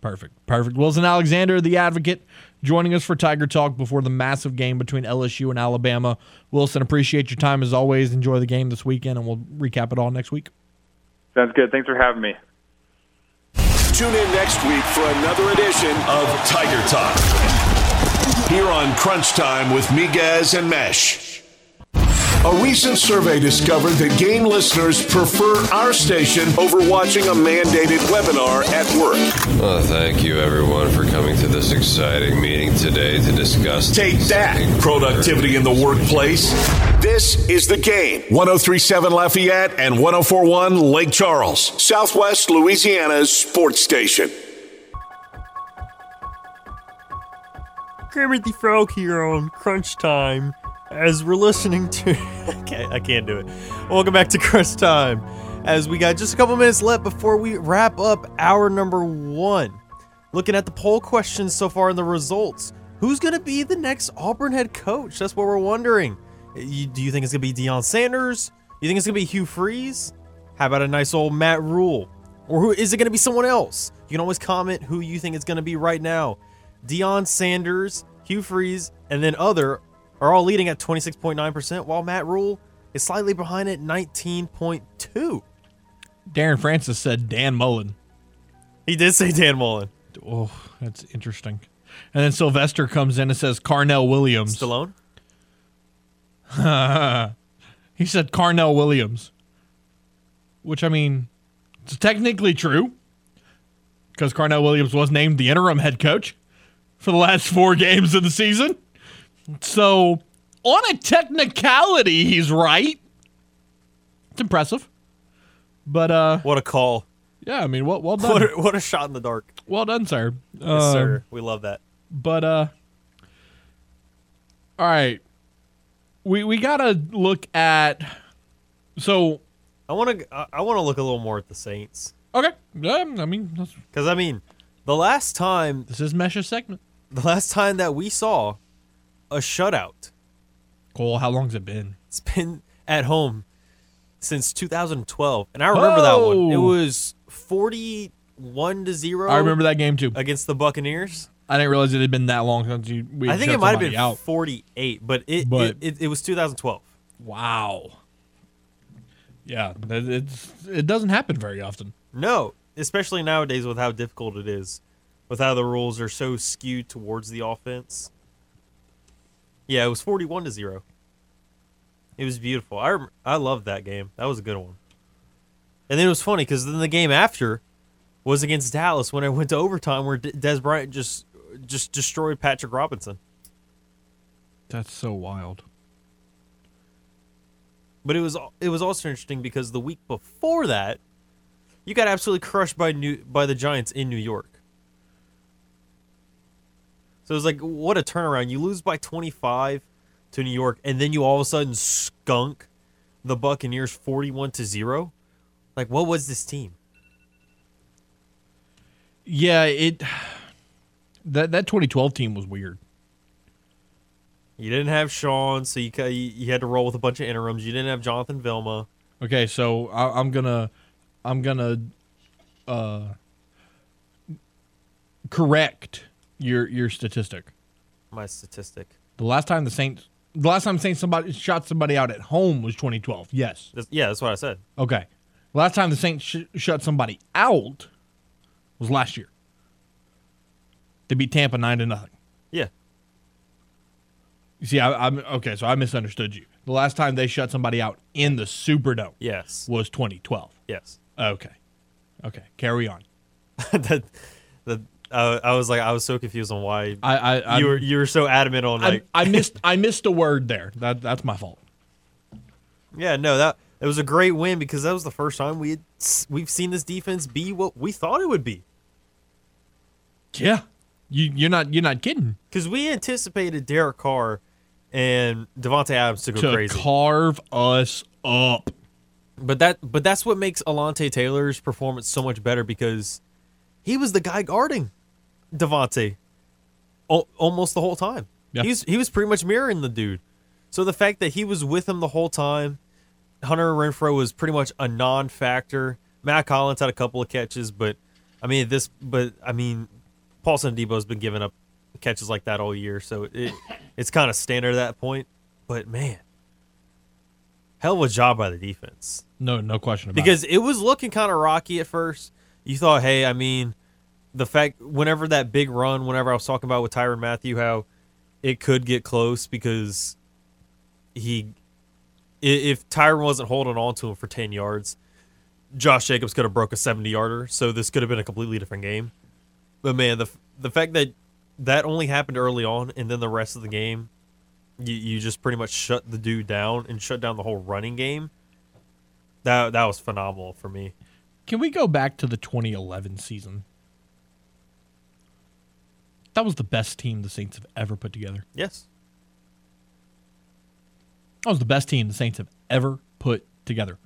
Perfect, perfect. Wilson Alexander, the Advocate, joining us for Tiger Talk before the massive game between L S U and Alabama. Wilson, appreciate your time as always. Enjoy the game this weekend, and we'll recap it all next week. Sounds good. Thanks for having me. Tune in next week for another edition of Tiger Talk here on Crunch Time with Miguez and Mesh. A recent survey discovered that Game listeners prefer our station over watching a mandated webinar at work. Oh, thank you, everyone, for coming to this exciting meeting today to discuss... Take that, productivity in the workplace. This is The Game. one oh three point seven Lafayette and one oh four point one Lake Charles, Southwest Louisiana's sports station. Kermit the Frog here on Crunch Time. As we're listening to... I can't, I can't do it. Welcome back to Crunch Time. As we got just a couple minutes left before we wrap up hour number one. Looking at the poll questions so far and the results. Who's going to be the next Auburn head coach? That's what we're wondering. You, do you think it's going to be Deion Sanders? You think it's going to be Hugh Freeze? How about a nice old Matt Rhule? Or who is it going to be someone else? You can always comment who you think it's going to be right now. Deion Sanders, Hugh Freeze, and then other... are all leading at twenty-six point nine percent, while Matt Rhule is slightly behind at nineteen point two. Darren Francis said Dan Mullen. He did say Dan Mullen. Oh, that's interesting. And then Sylvester comes in and says Carnell Williams. Stallone? He said Carnell Williams, which, I mean, it's technically true because Carnell Williams was named the interim head coach for the last four games of the season. So, on a technicality, he's right. It's impressive. But, uh... what a call. Yeah, I mean, well, well done. What a, what a shot in the dark. Well done, sir. Yes, um, sir. We love that. But, uh... all right. We we gotta look at... So... I want to I want to look a little more at the Saints. Okay. Um, I mean... Because, I mean, the last time... This is Mesh's segment. The last time that we saw... a shutout. Cole, how long's it been? It's been at home since two thousand twelve, and I remember oh. that one. It was forty-one to zero. I remember that game too against the Buccaneers. I didn't realize it had been that long since you. We I think it might have been out. forty-eight, but it, but it it it was two thousand twelve. Wow. Yeah, it's it doesn't happen very often. No, especially nowadays with how difficult it is, with how the rules are so skewed towards the offense. Yeah, it was forty-one to zero. It was beautiful. I rem- I loved that game. That was a good one. And then it was funny because then the game after was against Dallas when it went to overtime where D- Des Bryant just just destroyed Patrick Robinson. That's so wild. But it was it was also interesting because the week before that, you got absolutely crushed by new by the Giants in New York. So it was like, what a turnaround. You lose by twenty-five to New York, and then you all of a sudden skunk the Buccaneers forty-one to zero. Like, what was this team? Yeah, it that that twenty twelve team was weird. You didn't have Sean, so you you had to roll with a bunch of interims. You didn't have Jonathan Vilma. Okay, so I, I'm gonna I'm gonna uh, correct. Your your statistic. My statistic. The last time the Saints, the last time Saints somebody shot somebody out at home was twenty twelve. Yes. That's, yeah, that's what I said. Okay. The last time the Saints sh- shut somebody out was last year. They beat Tampa nine to nothing. Yeah. You see, I, I'm okay. So I misunderstood you. The last time they shut somebody out in the Superdome, yes, was twenty twelve. Yes. Okay. Okay. Carry on. the the. Uh, I was like, I was so confused on why I, I, you were you were so adamant on like I, I missed I missed a word there. That that's my fault. Yeah, no, that it was a great win because that was the first time we had, we've seen this defense be what we thought it would be. Yeah, you you're not you're not kidding because we anticipated Derek Carr and Devontae Adams to go to crazy, carve us up. But that but that's what makes Alante Taylor's performance so much better because he was the guy guarding Devontae almost the whole time. Yeah. He was, he was pretty much mirroring the dude. So the fact that he was with him the whole time, Hunter Renfrow was pretty much a non-factor. Matt Collins had a couple of catches, but I mean this. But I mean, Paulson Adebo's been giving up catches like that all year, so it it's kind of standard at that point. But man, hell of a job by the defense. No, no question about it. Because it was looking kind of rocky at first. You thought, hey, I mean. The fact, whenever that big run, whenever I was talking about with Tyrann Mathieu, how it could get close because he if Tyrann wasn't holding on to him for ten yards, Josh Jacobs could have broke a seventy-yarder, so this could have been a completely different game. But, man, the the fact that that only happened early on, and then the rest of the game, you, you just pretty much shut the dude down and shut down the whole running game, that that was phenomenal for me. Can we go back to the twenty eleven season? That was the best team the Saints have ever put together. Yes. That was the best team the Saints have ever put together.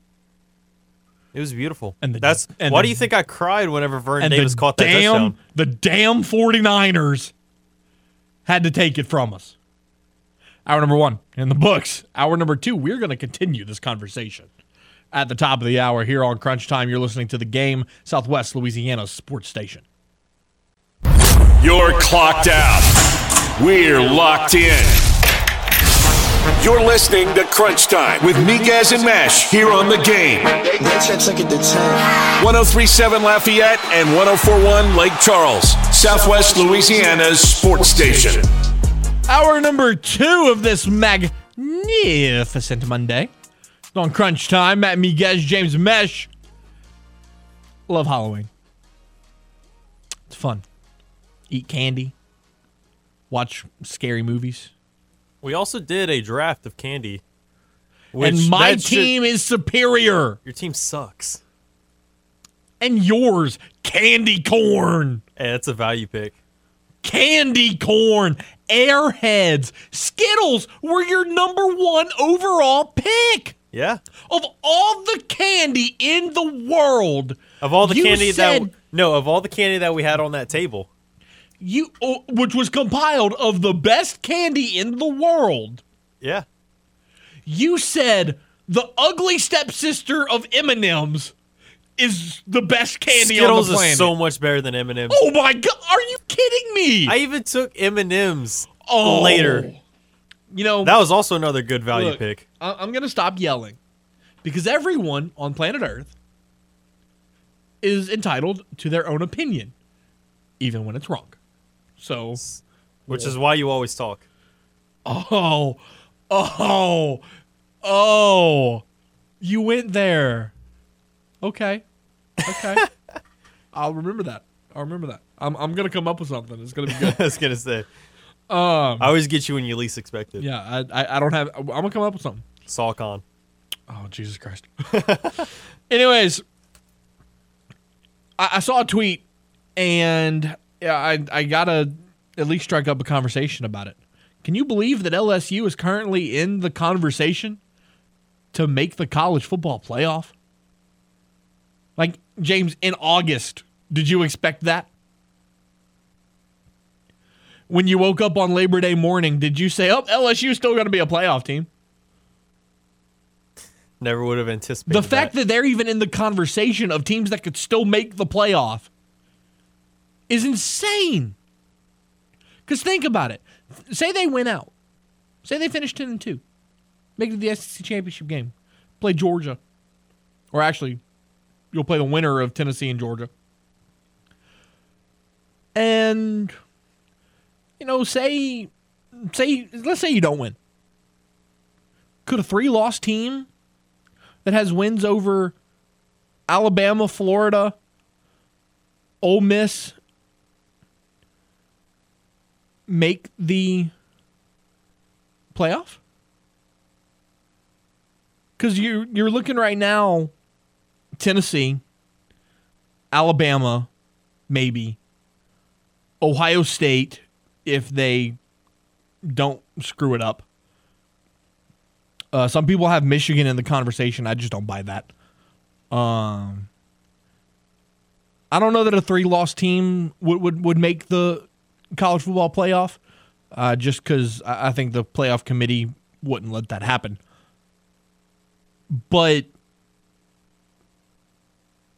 It was beautiful. And the, that's and why the, do you think I cried whenever Vernon Davis caught that damn, touchdown? The damn forty-niners had to take it from us. Hour number one in the books. Hour number two, we're going to continue this conversation at the top of the hour here on Crunch Time. You're listening to The Game, Southwest Louisiana's sports station. You're clocked out. We're locked in. You're listening to Crunch Time with Miguez and Mesh here on The Game. ten thirty-seven Lafayette and ten forty-one Lake Charles, Southwest Louisiana's sports station. Hour number two of this magnificent Monday. It's on Crunch Time. Matt Miguez, James Mesh. Love Halloween. It's fun. Eat candy. Watch scary movies. We also did a draft of candy. And my team is superior. Your team sucks. And yours, candy corn. Hey, that's a value pick. Candy corn, Airheads, Skittles were your number one overall pick. Yeah. Of all the candy in the world. Of all the candy said, that No, of all the candy that we had on that table. You, which was compiled of the best candy in the world. Yeah. You said the ugly stepsister of M and M's is the best candy Skittles on the planet. Skittles is so much better than M and M's. Oh, my God. Are you kidding me? I even took M and M's oh. later. You know, that was also another good value look, pick. I'm going to stop yelling because everyone on planet Earth is entitled to their own opinion, even when it's wrong. So, which is why you always talk. Oh, oh, oh, you went there. Okay. Okay. I'll remember that. I'll remember that. I'm I'm going to come up with something. It's going to be good. I was going to say. Um, I always get you when you least expect it. Yeah. I, I, I don't have, I'm going to come up with something. Salcon. Oh, Jesus Christ. Anyways, I, I saw a tweet and Yeah, I I gotta at least strike up a conversation about it. Can you believe that L S U is currently in the conversation to make the college football playoff? Like, James, in August, did you expect that? When you woke up on Labor Day morning, did you say, oh, L S U's still going to be a playoff team? Never would have anticipated The fact that. that they're even in the conversation of teams that could still make the playoff is insane. Because think about it. Say they win out. Say they finish ten and two. Make it to the S E C championship game. Play Georgia. Or actually, you'll play the winner of Tennessee and Georgia. And, you know, say, say let's say you don't win. Could a three-loss team that has wins over Alabama, Florida, Ole Miss, make the playoff? Because you, you're looking right now, Tennessee, Alabama, maybe, Ohio State, if they don't screw it up. Uh, some people have Michigan in the conversation. I just don't buy that. Um, I don't know that a three-loss team would, would, would make the college football playoff, uh, just because I think the playoff committee wouldn't let that happen. But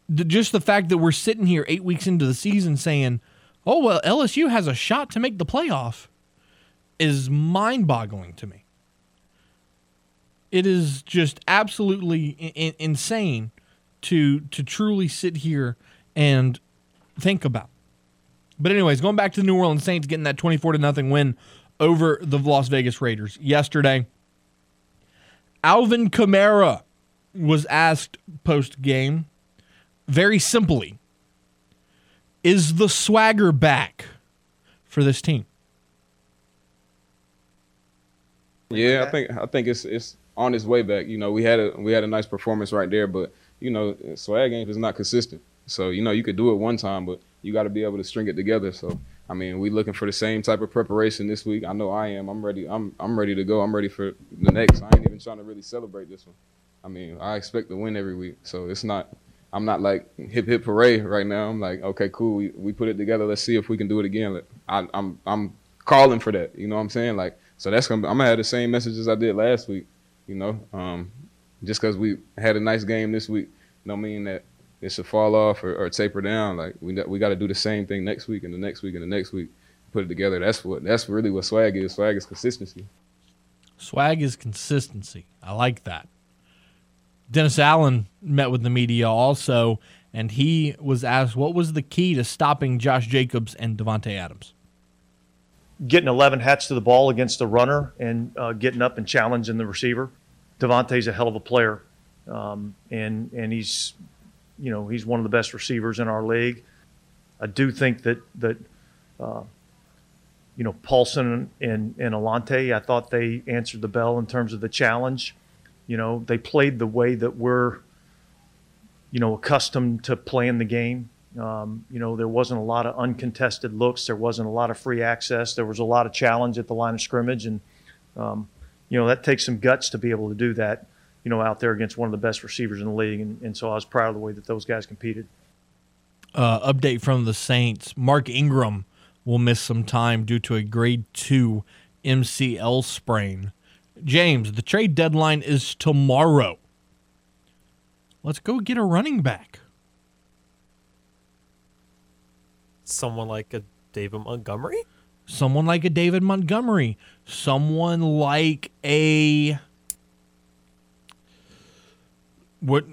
the, just the fact that we're sitting here eight weeks into the season saying, oh, well, L S U has a shot to make the playoff is mind-boggling to me. It is just absolutely in- in- insane to to truly sit here and think about. But anyways, going back to the New Orleans Saints getting that twenty-four to nothing win over the Las Vegas Raiders yesterday. Alvin Kamara was asked post-game, very simply, is the swagger back for this team? Yeah, I think I think it's it's on its way back. You know, we had a we had a nice performance right there, but you know, swag game is not consistent. So you know, you could do it one time, but you got to be able to string it together. So I mean, we're looking for the same type of preparation this week. I know I am. I'm ready. I'm I'm ready to go. I'm ready for the next. I ain't even trying to really celebrate this one. I mean, I expect to win every week, so it's not. I'm not like hip hip hooray right now. I'm like, okay, cool. We we put it together. Let's see if we can do it again. Like, I, I'm I'm calling for that. You know what I'm saying? Like. So that's gonna. Be, I'm gonna have the same message as I did last week, you know. Um, just because we had a nice game this week, don't mean that it should fall off or, or taper down. Like we we got to do the same thing next week and the next week and the next week, put it together. That's what. That's really what swag is. Swag is consistency. Swag is consistency. I like that. Dennis Allen met with the media also, and he was asked what was the key to stopping Josh Jacobs and Devontae Adams. Getting eleven hats to the ball against the runner and uh, getting up and challenging the receiver. Devontae's a hell of a player, um, and and he's, you know, he's one of the best receivers in our league. I do think that that, uh, you know, Paulson and and Alante, I thought they answered the bell in terms of the challenge. You know, they played the way that we're, you know, accustomed to playing the game. Um, you know, there wasn't a lot of uncontested looks. There wasn't a lot of free access. There was a lot of challenge at the line of scrimmage. And, um, you know, that takes some guts to be able to do that, you know, out there against one of the best receivers in the league. And, and so I was proud of the way that those guys competed. Uh, update from the Saints. Mark Ingram will miss some time due to a grade two M C L sprain. James, the trade deadline is tomorrow. Let's go get a running back. Someone like a David Montgomery? Someone like a David Montgomery. Someone like a... What?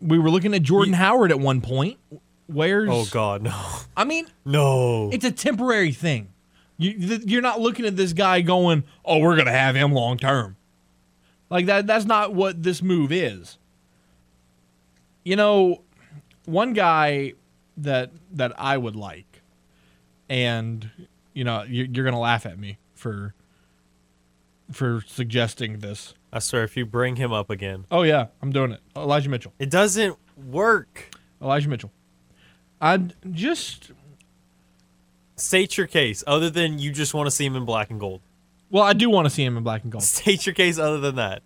We were looking at Jordan you... Howard at one point. Where's... Oh, God, no. I mean... No. It's a temporary thing. You, you're not looking at this guy going, oh, we're going to have him long term. Like, that. that's not what this move is. You know, one guy... that that I would like, and you know you're, you're gonna laugh at me for for suggesting this. I swear, if you bring him up again, oh yeah, I'm doing it. Elijah Mitchell. It doesn't work. Elijah Mitchell. I just state your case. Other than you just want to see him in black and gold. Well, I do want to see him in black and gold. State your case. Other than that,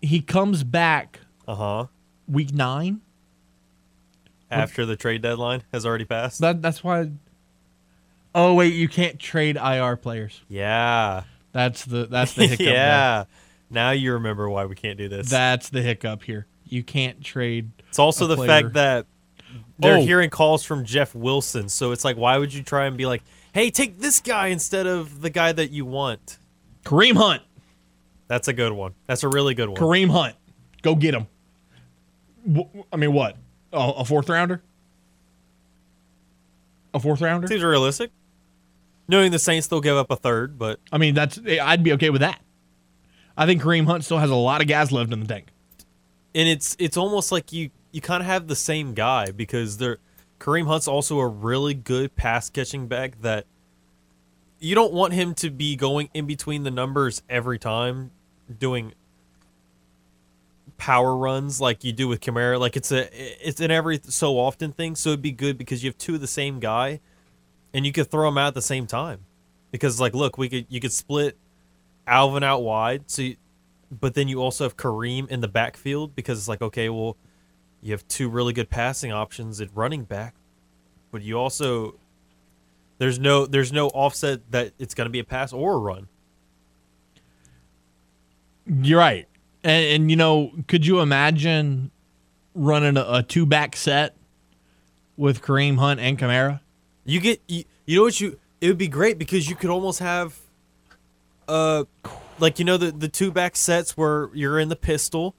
he comes back. Uh huh. Week nine. After the trade deadline has already passed? That, that's why... Oh, wait, you can't trade I R players. Yeah. That's the that's the hiccup. Yeah. There. Now you remember why we can't do this. That's the hiccup here. You can't trade It's also the player. fact that they're oh. hearing calls from Jeff Wilson, so it's like, why would you try and be like, hey, take this guy instead of the guy that you want? Kareem Hunt. That's a good one. That's a really good one. Kareem Hunt. Go get him. I mean, what? A fourth rounder? A fourth rounder? Seems realistic. Knowing the Saints, they'll give up a third, but... I mean, that's I'd be okay with that. I think Kareem Hunt still has a lot of gas left in the tank. And it's it's almost like you, you kind of have the same guy because they're, Kareem Hunt's also a really good pass-catching back that you don't want him to be going in between the numbers every time doing... power runs like you do with Kamara. Like it's a it's an every so often thing, so it'd be good because you have two of the same guy and you could throw them out at the same time because like look we could you could split Alvin out wide, so you, but then you also have Kareem in the backfield because it's like, okay, well, you have two really good passing options at running back, but you also there's no there's no offset that it's going to be a pass or a run. You're right. And, and, you know, could you imagine running a, a two-back set with Kareem Hunt and Kamara? You get, you, you know what you, it would be great because you could almost have, uh, like, you know, the, the two-back sets where you're in the pistol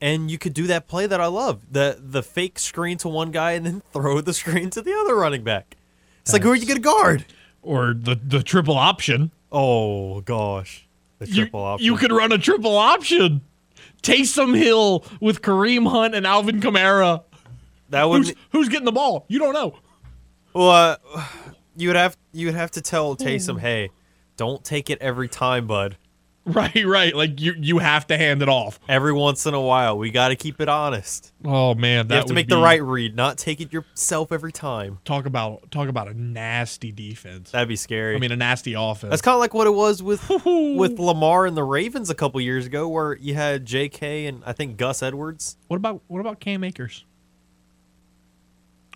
and you could do that play that I love, the the fake screen to one guy and then throw the screen to the other running back. It's That's, like, who are you going to guard? Or the, the triple option. Oh, gosh. The triple you, option. You could run a triple option. Taysom Hill with Kareem Hunt and Alvin Kamara. That would who's, who's getting the ball? You don't know. Well, uh, you would have you would have to tell Taysom, hey, don't take it every time, bud. Right, right. Like you, you have to hand it off every once in a while. We got to keep it honest. Oh man, that you have to make be... the right read, not take it yourself every time. Talk about talk about a nasty defense. That'd be scary. I mean, a nasty offense. That's kind of like what it was with with Lamar and the Ravens a couple years ago, where you had J K and I think Gus Edwards. What about what about Cam Akers?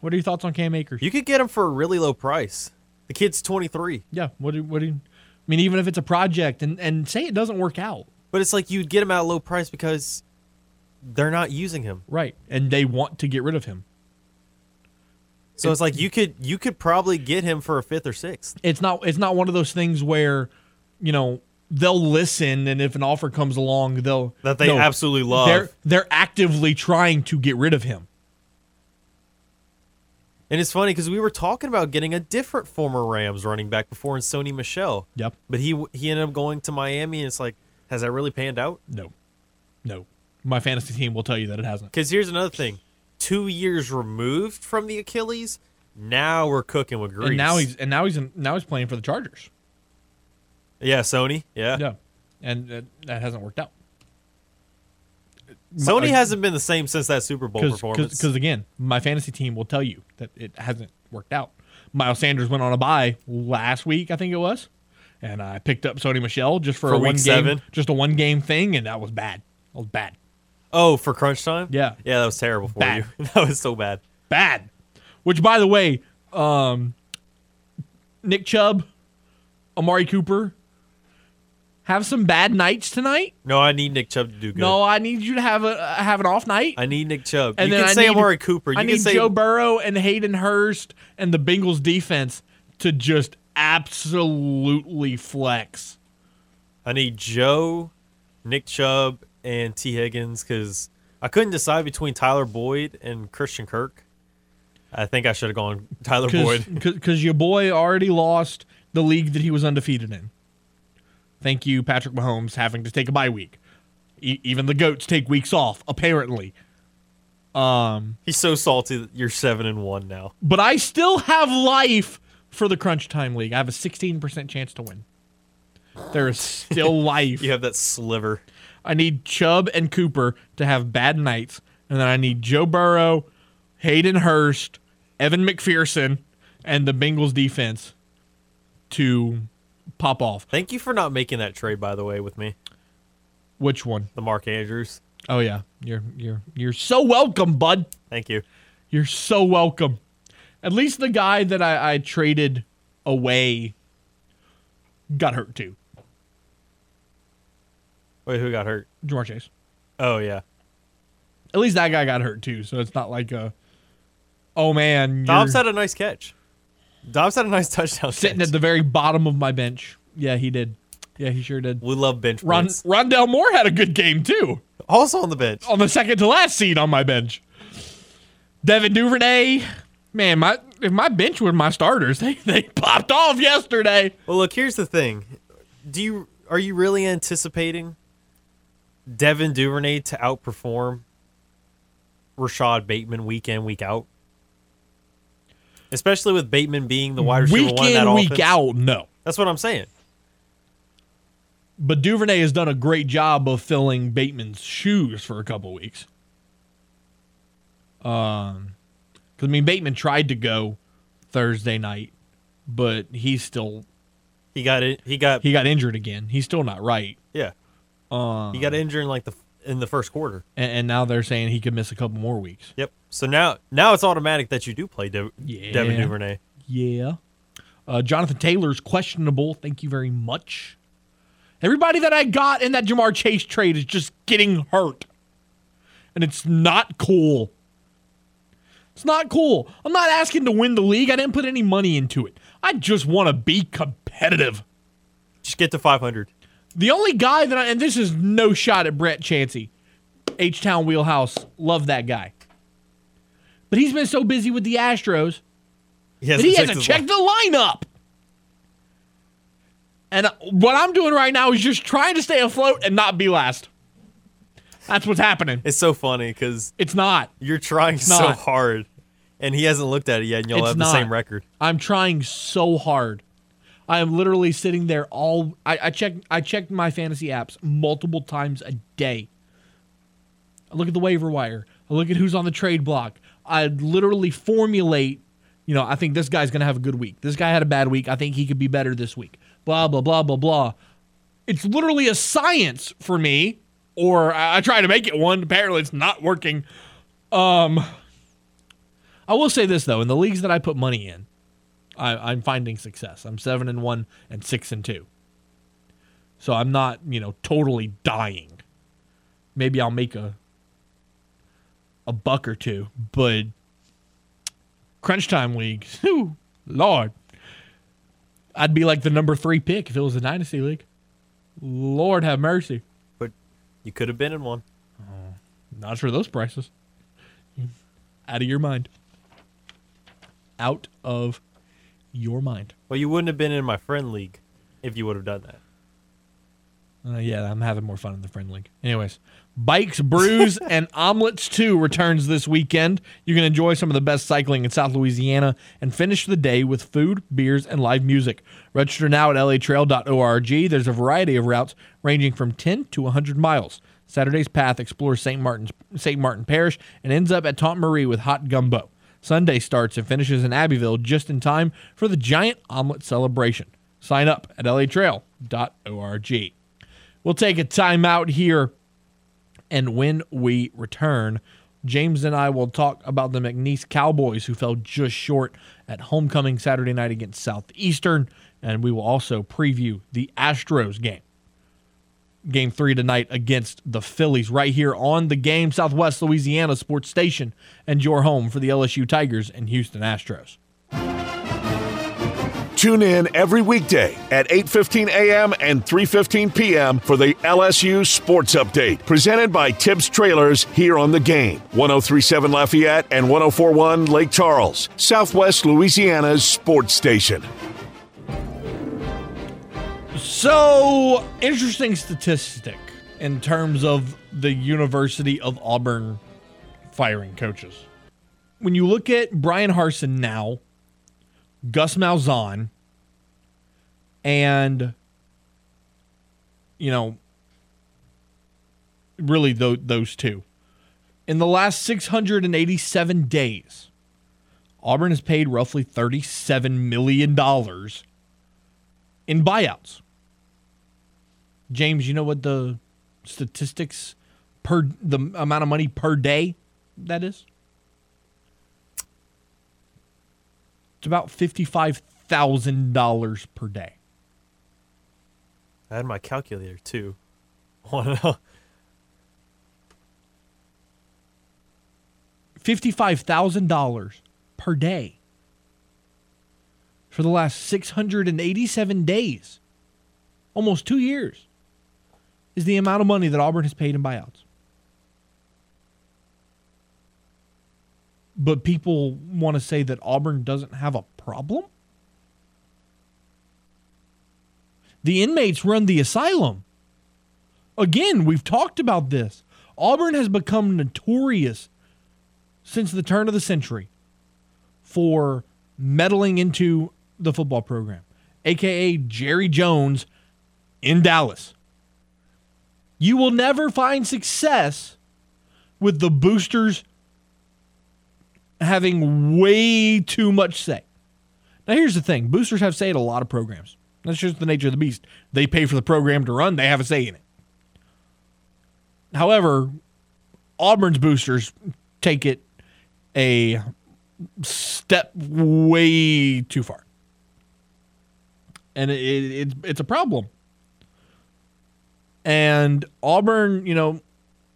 What are your thoughts on Cam Akers? You could get him for a really low price. The kid's twenty-three. Yeah. What do what do? You... I mean, even if it's a project, and, and say it doesn't work out. But it's like you'd get him at a low price because they're not using him. Right, and they want to get rid of him. So it, it's like you could you could probably get him for a fifth or sixth. It's not it's not one of those things where, you know, they'll listen, and if an offer comes along, they'll... That they no, absolutely love. They're, they're actively trying to get rid of him. And it's funny because we were talking about getting a different former Rams running back before in Sony Michel. Yep. But he he ended up going to Miami, and it's like, has that really panned out? No. No. My fantasy team will tell you that it hasn't. Because here's another thing. Two years removed from the Achilles, now we're cooking with grease. And now he's and now he's in, now he's playing for the Chargers. Yeah, Sony. Yeah. Yeah. And uh, that hasn't worked out. Sony my, hasn't been the same since that Super Bowl cause, performance. Because, again, my fantasy team will tell you that it hasn't worked out. Miles Sanders went on a bye last week, I think it was, and I picked up Sony Michel just for, for a one game, just a one game thing, and that was bad. That was bad. Oh, for crunch time? Yeah, yeah, that was terrible for bad. you. That was so bad, bad. Which, by the way, um, Nick Chubb, Amari Cooper. Have some bad nights tonight. No, I need Nick Chubb to do good. No, I need you to have a uh, have an off night. I need Nick Chubb. And you then can I say need, Amari Cooper. You I can need say Joe Burrow and Hayden Hurst and the Bengals defense to just absolutely flex. I need Joe, Nick Chubb, and T. Higgins because I couldn't decide between Tyler Boyd and Christian Kirk. I think I should have gone Tyler Cause, Boyd. Because your boy already lost the league that he was undefeated in. Thank you, Patrick Mahomes, having to take a bye week. E- even the GOATs take weeks off, apparently. Um, He's so salty that you're seven and one now. But I still have life for the Crunch Time League. I have a sixteen percent chance to win. There is still life. You have that sliver. I need Chubb and Cooper to have bad nights, and then I need Joe Burrow, Hayden Hurst, Evan McPherson, and the Bengals defense to... pop off. Thank you for not making that trade, by the way, with me. Which one? The Mark Andrews. Oh yeah, you're you're you're so welcome, bud. Thank you. You're so welcome. At least the guy that I, I traded away got hurt too. Wait, who got hurt? Jamar Chase. Oh yeah. At least that guy got hurt too, so it's not like a. Oh man, Dobbs had a nice catch. Dobbs had a nice touchdown. Sitting catch. At the very bottom of my bench. Yeah, he did. Yeah, he sure did. We love bench Ron, Rondale Moore had a good game, too. Also on the bench. On the second to last seat on my bench. Devin Duvernay. Man, my if my bench were my starters, they, they popped off yesterday. Well, look, here's the thing. Do you Are you really anticipating Devin Duvernay to outperform Rashad Bateman week in, week out? Especially with Bateman being the wide receiver week one in that offense. Week out, no. That's what I'm saying. But Duvernay has done a great job of filling Bateman's shoes for a couple weeks. Um, because I mean, Bateman tried to go Thursday night, but he's still he got it. He got he got injured again. He's still not right. Yeah. Um, he got injured in like the in the first quarter, and, and now they're saying he could miss a couple more weeks. Yep. So now, now it's automatic that you do play De- yeah. Devin Duvernay. Yeah. Uh, Jonathan Taylor's questionable. Thank you very much. Everybody that I got in that Jamar Chase trade is just getting hurt. And it's not cool. It's not cool. I'm not asking to win the league. I didn't put any money into it. I just want to be competitive. Just get to five hundred. The only guy that I... And this is no shot at Brett Chansey. H-Town Wheelhouse. Love that guy. But he's been so busy with the Astros he that he hasn't checked the lineup. And what I'm doing right now is just trying to stay afloat and not be last. That's what's happening. It's so funny because it's not. You're trying it's so not. hard, and he hasn't looked at it yet, and you'll it's have not. the same record. I'm trying so hard. I am literally sitting there all. I, I check. I checked my fantasy apps multiple times a day. I look at the waiver wire. I look at who's on the trade block. I literally formulate. You know, I think this guy's going to have a good week. This guy had a bad week. I think he could be better this week. Blah, blah, blah, blah, blah. It's literally a science for me, or I, I try to make it one. Apparently, it's not working. Um, I will say this, though. In the leagues that I put money in, I, I'm finding success. I'm seven and one and six and two. So I'm not, you know, totally dying. Maybe I'll make a a buck or two, but crunch time leagues, whew, Lord. I'd be like the number three pick if it was a dynasty league. Lord have mercy. But you could have been in one. Uh, not for those prices. Out of your mind. Out of your mind. Well, you wouldn't have been in my friend league if you would have done that. Uh, yeah, I'm having more fun in the friend league. Anyways, Bikes, Brews, and Omelets two returns this weekend. You can enjoy some of the best cycling in South Louisiana and finish the day with food, beers, and live music. Register now at l a trail dot org. There's a variety of routes ranging from ten to one hundred miles. Saturday's Path explores Saint Martin's Saint Martin Parish and ends up at Tante Marie with hot gumbo. Sunday starts and finishes in Abbeville just in time for the giant omelet celebration. Sign up at l a trail dot org. We'll take a timeout here, and when we return, James and I will talk about the McNeese Cowboys, who fell just short at homecoming Saturday night against Southeastern, and we will also preview the Astros game. Game three tonight against the Phillies, right here on The Game, Southwest Louisiana Sports Station, and your home for the L S U Tigers and Houston Astros. Tune in every weekday at eight fifteen a m and three fifteen p m for the L S U Sports Update, presented by Tibbs Trailers here on The Game. ten thirty-seven Lafayette and ten forty-one Lake Charles, Southwest Louisiana's sports station. So, interesting statistic in terms of the University of Auburn firing coaches. When you look at Brian Harsin now, Gus Malzahn, and, you know, really th- those two. In the last six hundred eighty-seven days, Auburn has paid roughly thirty-seven million dollars in buyouts. James, you know what the statistics per the amount of money per day that is? It's about fifty-five thousand dollars per day. I had my calculator, too. I want to know. fifty-five thousand dollars per day for the last six hundred eighty-seven days, almost two years, is the amount of money that Auburn has paid in buyouts. But people want to say that Auburn doesn't have a problem? The inmates run the asylum. Again, we've talked about this. Auburn has become notorious since the turn of the century for meddling into the football program, a k a. Jerry Jones in Dallas. You will never find success with the boosters having way too much say. Now, here's the thing. Boosters have say in a lot of programs. That's just the nature of the beast. They pay for the program to run. They have a say in it. However, Auburn's boosters take it a step way too far. And it, it, it's a problem. And Auburn, you know,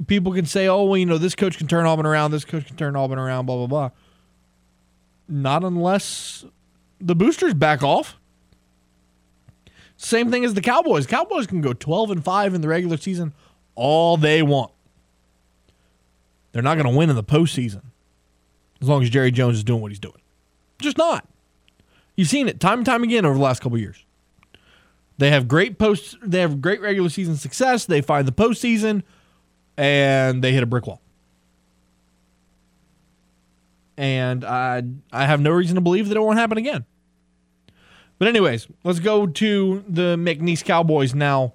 people can say, oh, well, you know, this coach can turn Auburn around, this coach can turn Auburn around, blah, blah, blah. Not unless the boosters back off. Same thing as the Cowboys. Cowboys can go twelve and five in the regular season all they want. They're not going to win in the postseason as long as Jerry Jones is doing what he's doing. Just not. You've seen it time and time again over the last couple of years. They have great post. They have great regular season success. They find the postseason, and they hit a brick wall. And I I have no reason to believe that it won't happen again. But anyways, let's go to the McNeese Cowboys now,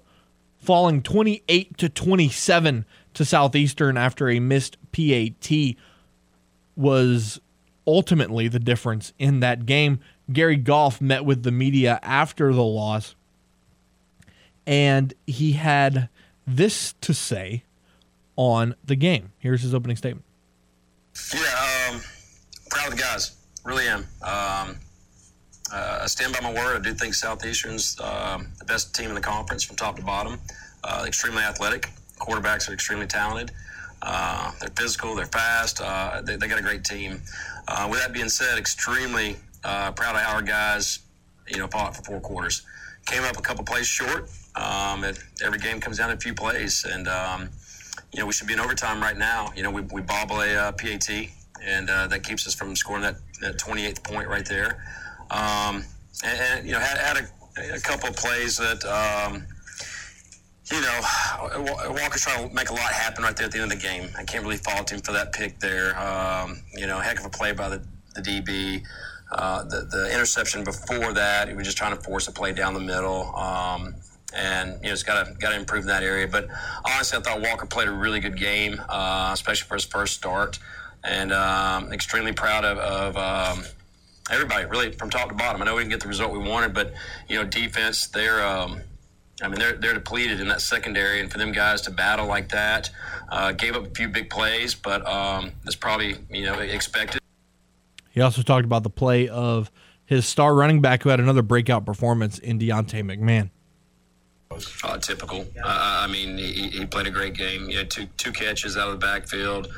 falling twenty-eight to twenty-seven to Southeastern after a missed P A T was ultimately the difference in that game. Gary Goff met with the media after the loss, and he had this to say on the game. Here's his opening statement. Yeah, um, proud of the guys. Really am. Um, Uh, I stand by my word. I do think Southeastern's uh, the best team in the conference from top to bottom. Uh, extremely athletic. Quarterbacks are extremely talented. Uh, they're physical. They're fast. Uh, they, they got a great team. Uh, with that being said, extremely uh, proud of how our guys, you know, fought for four quarters. Came up a couple plays short. Um, it, every game comes down to a few plays, and um, you know we should be in overtime right now. You know we we bobble a uh, P A T, and uh, that keeps us from scoring that, that twenty-eighth point right there. Um, and, and, you know, had, had a, a couple of plays that, um, you know, Walker's trying to make a lot happen right there at the end of the game. I can't really fault him for that pick there. Um, you know, heck of a play by the, the D B. Uh, the, the interception before that, he was just trying to force a play down the middle. Um, and, you know, it's got to got to improve in that area. But honestly, I thought Walker played a really good game, uh, especially for his first start. And um, extremely proud of, of um, everybody, really, from top to bottom. I know we didn't get the result we wanted, but, you know, defense, they're, um, I mean, they're they're depleted in that secondary. And for them guys to battle like that, uh, gave up a few big plays, but um, that's probably, you know, expected. He also talked about the play of his star running back who had another breakout performance in Deontay McMahon. Uh, typical. Uh, I mean, he, he played a great game. He had two, two catches out of the backfield.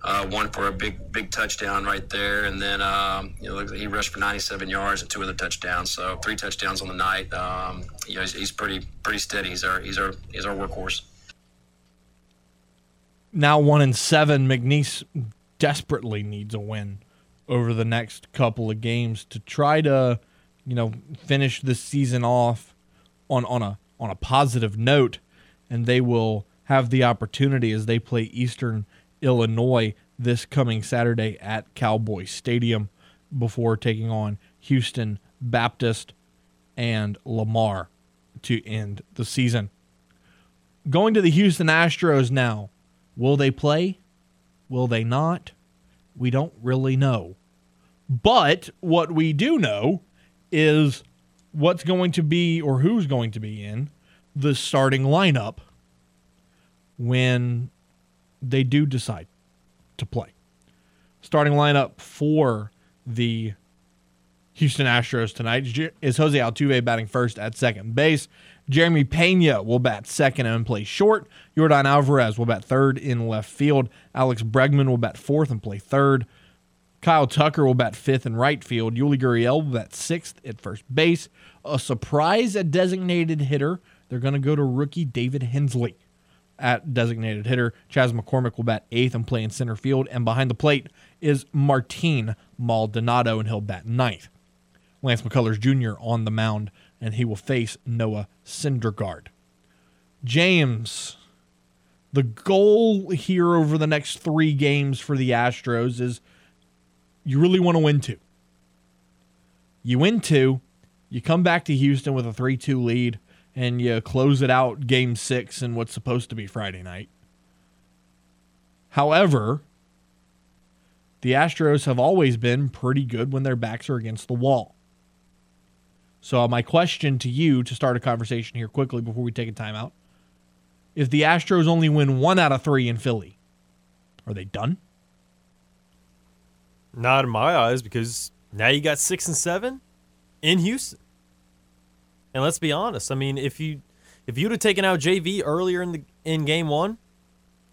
Uh, one for a big, big touchdown right there, and then um, you know he rushed for ninety-seven yards and two other touchdowns, so three touchdowns on the night. Um, you know he's, he's pretty, pretty steady. He's our, he's our, he's our workhorse. Now one and seven, McNeese desperately needs a win over the next couple of games to try to, you know, finish this season off on on a on a positive note, and they will have the opportunity as they play Eastern Illinois this coming Saturday at Cowboy Stadium before taking on Houston Baptist and Lamar to end the season. Going to the Houston Astros now. Will they play? Will they not? We don't really know. But what we do know is what's going to be or who's going to be in the starting lineup when they do decide to play. Starting lineup for the Houston Astros tonight is Jose Altuve batting first at second base. Jeremy Pena will bat second and play short. Yordan Alvarez will bat third in left field. Alex Bregman will bat fourth and play third. Kyle Tucker will bat fifth in right field. Yuli Gurriel will bat sixth at first base. A surprise at designated hitter. They're going to go to rookie David Hensley at designated hitter. Chas McCormick will bat eighth and play in center field, and behind the plate is Martin Maldonado, and he'll bat ninth. Lance McCullers Junior on the mound, and he will face Noah Syndergaard. James, the goal here over the next three games for the Astros is you really want to win two. You win two, you come back to Houston with a three two lead, and you close it out game six in what's supposed to be Friday night. However, the Astros have always been pretty good when their backs are against the wall. So my question to you to start a conversation here quickly before we take a timeout. If the Astros only win one out of three in Philly, are they done? Not in my eyes, because now you got six and seven in Houston. And let's be honest. I mean, if you if you'd have taken out J V earlier in the in game one,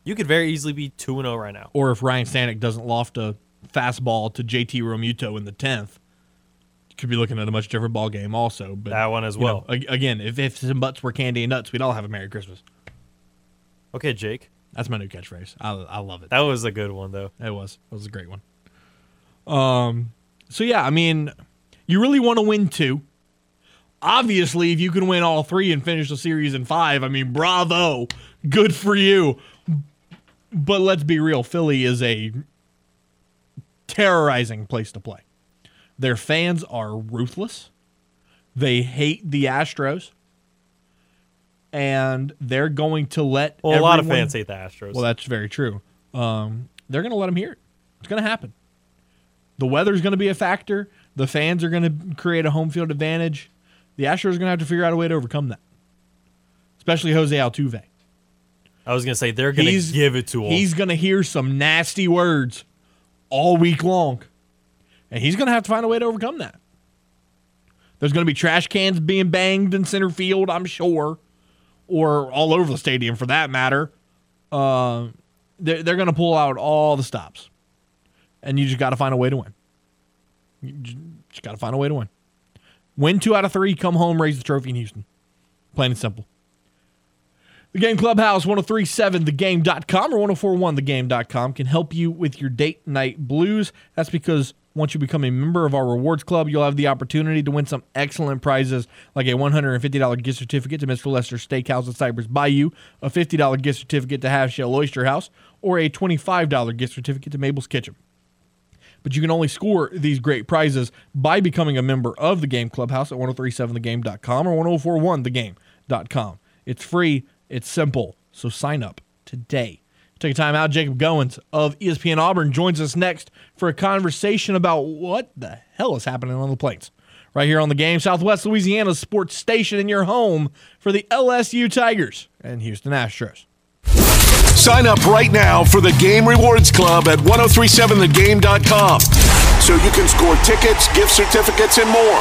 you could very easily be two and zero right now. Or if Ryan Stanek doesn't loft a fastball to J T Realmuto in the tenth, you could be looking at a much different ball game. Also, but that one as well. Know, again, if if some butts were candy and nuts, we'd all have a Merry Christmas. Okay, Jake. That's my new catchphrase. I I love it. That was a good one though. It was. It was a great one. Um. So yeah, I mean, you really want to win two. obviously, if you can win all three and finish the series in five, I mean, bravo. Good for you. But let's be real. Philly is a terrorizing place to play. Their fans are ruthless. They hate the Astros. And they're going to let well, everyone, a lot of fans hate the Astros. Well, that's very true. Um, they're going to let them hear it. It's going to happen. The weather's going to be a factor. The fans are going to create a home field advantage. The Astros are going to have to figure out a way to overcome that, especially Jose Altuve. I was going to say, they're going to give it to him. He's going to hear some nasty words all week long, and he's going to have to find a way to overcome that. There's going to be trash cans being banged in center field, I'm sure, or all over the stadium for that matter. Uh, they're they're going to pull out all the stops, and you just got to find a way to win. You just got to find a way to win. Win two out of three, come home, raise the trophy in Houston. Plain and simple. The Game Clubhouse, one oh three point seven, the game dot com or one oh four point one, the game dot com can help you with your date night blues. That's because once you become a member of our rewards club, you'll have the opportunity to win some excellent prizes like a one hundred fifty dollars gift certificate to Mister Lester's Steakhouse at Cypress Bayou, a fifty dollars gift certificate to Half Shell Oyster House, or a twenty-five dollars gift certificate to Mabel's Kitchen. But you can only score these great prizes by becoming a member of the Game Clubhouse at one oh three point seven the game dot com or one oh four point one the game dot com. It's free. It's simple. So sign up today. Take a time out. Jacob Goins of E S P N Auburn joins us next for a conversation about what the hell is happening on the plains. Right here on The Game, Southwest Louisiana's sports station and your home for the L S U Tigers and Houston Astros. Sign up right now for the Game Rewards Club at ten thirty-seven the game dot com so you can score tickets, gift certificates, and more.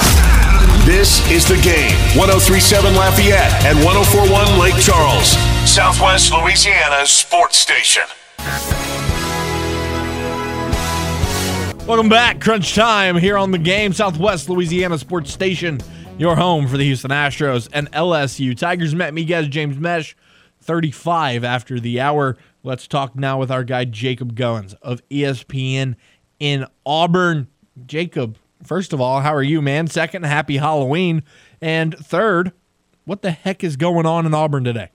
This is The Game, ten thirty-seven Lafayette and ten forty-one Lake Charles, Southwest Louisiana's sports station. Welcome back. Crunch time here on The Game, Southwest Louisiana sports station, your home for the Houston Astros and L S U Tigers. Matt Miguez, James Mesh, thirty-five after the hour. Let's talk now with our guy Jacob Goins of E S P N in Auburn. Jacob, first of all, how are you, man? Second, happy Halloween. And third, what the heck is going on in Auburn today?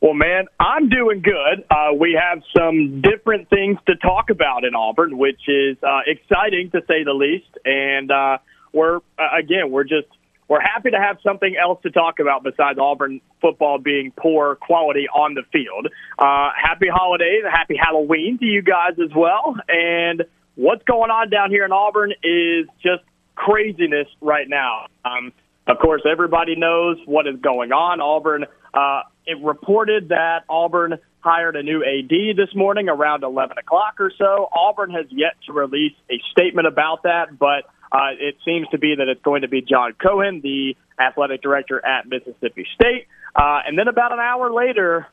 Well, man, I'm doing good. Uh, we have some different things to talk about in Auburn, which is uh, exciting to say the least. And uh, we're, uh, again, we're just We're happy to have something else to talk about besides Auburn football being poor quality on the field. Uh, happy holidays, happy Halloween to you guys as well. And what's going on down here in Auburn is just craziness right now. Um, of course, everybody knows what is going on. Auburn, uh, it reported that Auburn hired a new A D this morning around eleven o'clock or so. Auburn has yet to release a statement about that, but Uh, it seems to be that it's going to be John Cohen, the athletic director at Mississippi State. Uh, and then about an hour later,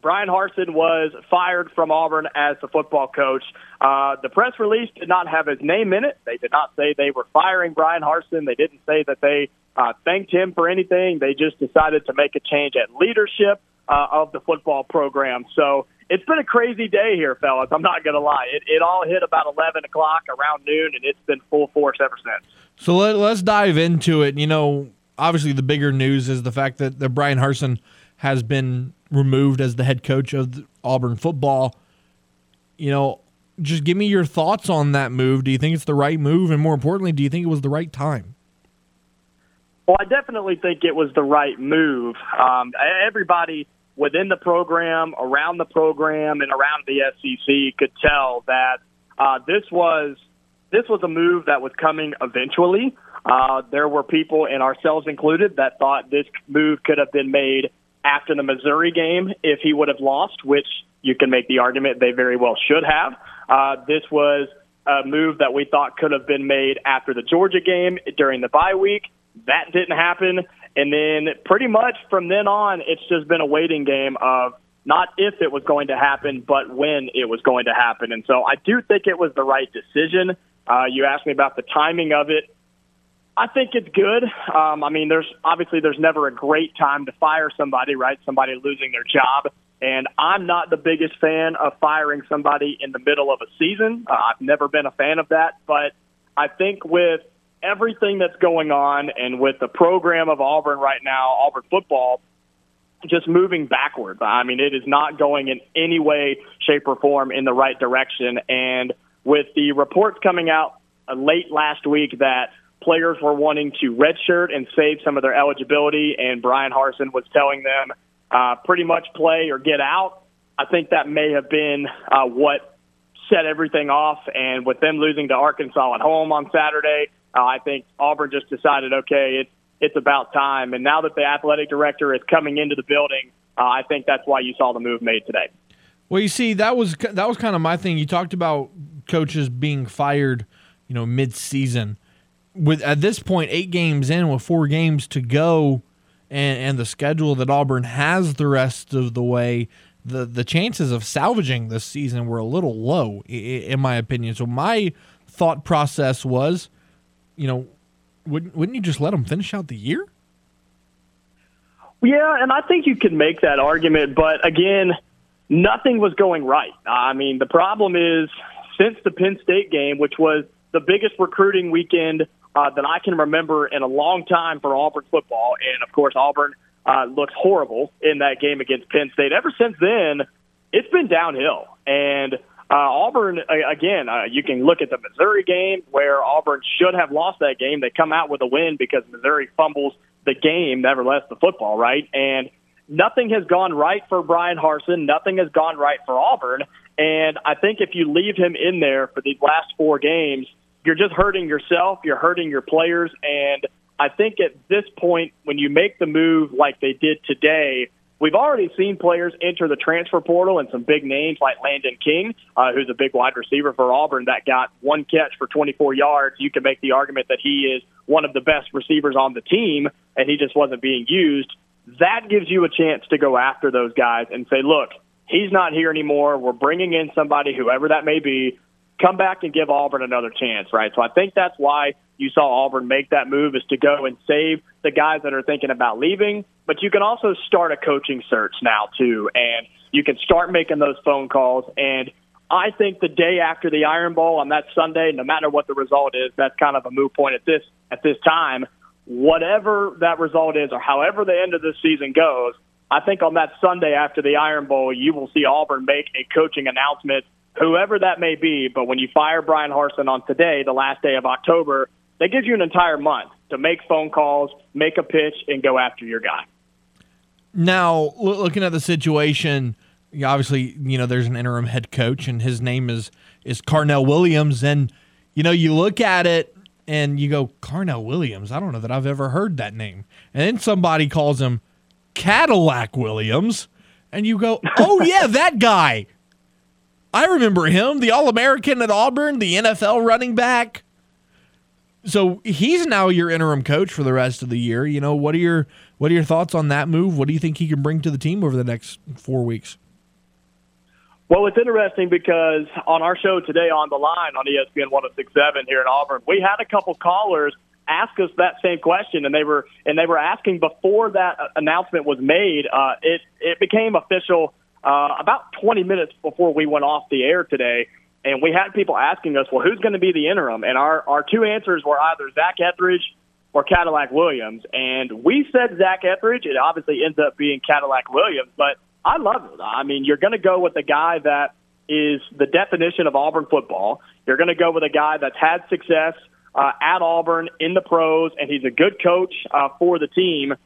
Brian Harsin was fired from Auburn as the football coach. Uh, the press release did not have his name in it. They did not say they were firing Brian Harsin. They didn't say that they uh, thanked him for anything. They just decided to make a change at leadership uh, of the football program. So it's been a crazy day here, fellas. I'm not going to lie. It, it all hit about eleven o'clock, around noon, and it's been full force ever since. So let, let's dive into it. You know, obviously the bigger news is the fact that, that Brian Harsin has been removed as the head coach of Auburn football. You know, just give me your thoughts on that move. Do you think it's the right move? And more importantly, do you think it was the right time? Well, I definitely think it was the right move. Um, everybody within the program, around the program, and around the S E C could tell that uh, this was this was a move that was coming eventually. Uh, there were people, and ourselves included, that thought this move could have been made after the Missouri game if he would have lost, which you can make the argument they very well should have. Uh, this was a move that we thought could have been made after the Georgia game during the bye week. That didn't happen. And then pretty much from then on, it's just been a waiting game of not if it was going to happen, but when it was going to happen. And so I do think it was the right decision. Uh, you asked me about the timing of it. I think it's good. Um, I mean, there's obviously there's never a great time to fire somebody, right? Somebody losing their job. And I'm not the biggest fan of firing somebody in the middle of a season. Uh, I've never been a fan of that. But I think with everything that's going on and with the program of Auburn right now, Auburn football, just moving backwards. I mean, it is not going in any way, shape, or form in the right direction. And with the reports coming out late last week that players were wanting to redshirt and save some of their eligibility, and Brian Harsin was telling them uh, pretty much play or get out, I think that may have been uh, what set everything off. And with them losing to Arkansas at home on Saturday, uh, I think Auburn just decided, okay, it's it's about time. And now that the athletic director is coming into the building, uh, I think that's why you saw the move made today. Well, you see, that was that was kind of my thing. You talked about coaches being fired, you know, mid-season. With at this point, eight games in, with four games to go, and, and the schedule that Auburn has the rest of the way, the the chances of salvaging this season were a little low, in, in my opinion. So my thought process was, you know, Wouldn't wouldn't you just let them finish out the year? Yeah, and I think you could make that argument. But, again, nothing was going right. I mean, the problem is since the Penn State game, which was the biggest recruiting weekend uh, that I can remember in a long time for Auburn football, and, of course, Auburn uh, looked horrible in that game against Penn State. Ever since then, it's been downhill. And Uh, Auburn, again, uh, you can look at the Missouri game where Auburn should have lost that game. They come out with a win because Missouri fumbles the game, nevertheless, the football, right? And nothing has gone right for Brian Harsin. Nothing has gone right for Auburn. And I think if you leave him in there for these last four games, you're just hurting yourself. You're hurting your players. And I think at this point, when you make the move like they did today, we've already seen players enter the transfer portal and some big names like Landon King, uh, who's a big wide receiver for Auburn that got one catch for twenty-four yards. You can make the argument that he is one of the best receivers on the team, and he just wasn't being used. That gives you a chance to go after those guys and say, look, he's not here anymore. We're bringing in somebody, whoever that may be. Come back and give Auburn another chance, right? So I think that's why you saw Auburn make that move, is to go and save the guys that are thinking about leaving. But you can also start a coaching search now, too, and you can start making those phone calls. And I think the day after the Iron Bowl on that Sunday, no matter what the result is, that's kind of a moot point at this at this time. Whatever that result is or however the end of the season goes, I think on that Sunday after the Iron Bowl, you will see Auburn make a coaching announcement, whoever that may be. But when you fire Brian Harsin on today, the last day of October, that gives you an entire month to make phone calls, make a pitch, and go after your guy. Now, looking at the situation, obviously, you know, there's an interim head coach, and his name is is Carnell Williams. And, you know, you look at it and you go, Carnell Williams, I don't know that I've ever heard that name. And then somebody calls him Cadillac Williams, and you go, oh, yeah, that guy. I remember him, the All-American at Auburn, the N F L running back. So he's now your interim coach for the rest of the year. You know, what are your what are your thoughts on that move? What do you think he can bring to the team over the next four weeks? Well, it's interesting because on our show today on The Line on E S P N one oh six point seven here in Auburn, we had a couple callers ask us that same question, and they were and they were asking before that announcement was made. Uh, it it became official Uh, about twenty minutes before we went off the air today, and we had people asking us, well, who's going to be the interim? And our, our two answers were either Zach Etheridge or Cadillac Williams. And we said Zach Etheridge. It obviously ends up being Cadillac Williams, but I love it. I mean, you're going to go with a guy that is the definition of Auburn football. You're going to go with a guy that's had success uh, at Auburn in the pros, and he's a good coach uh, for the team.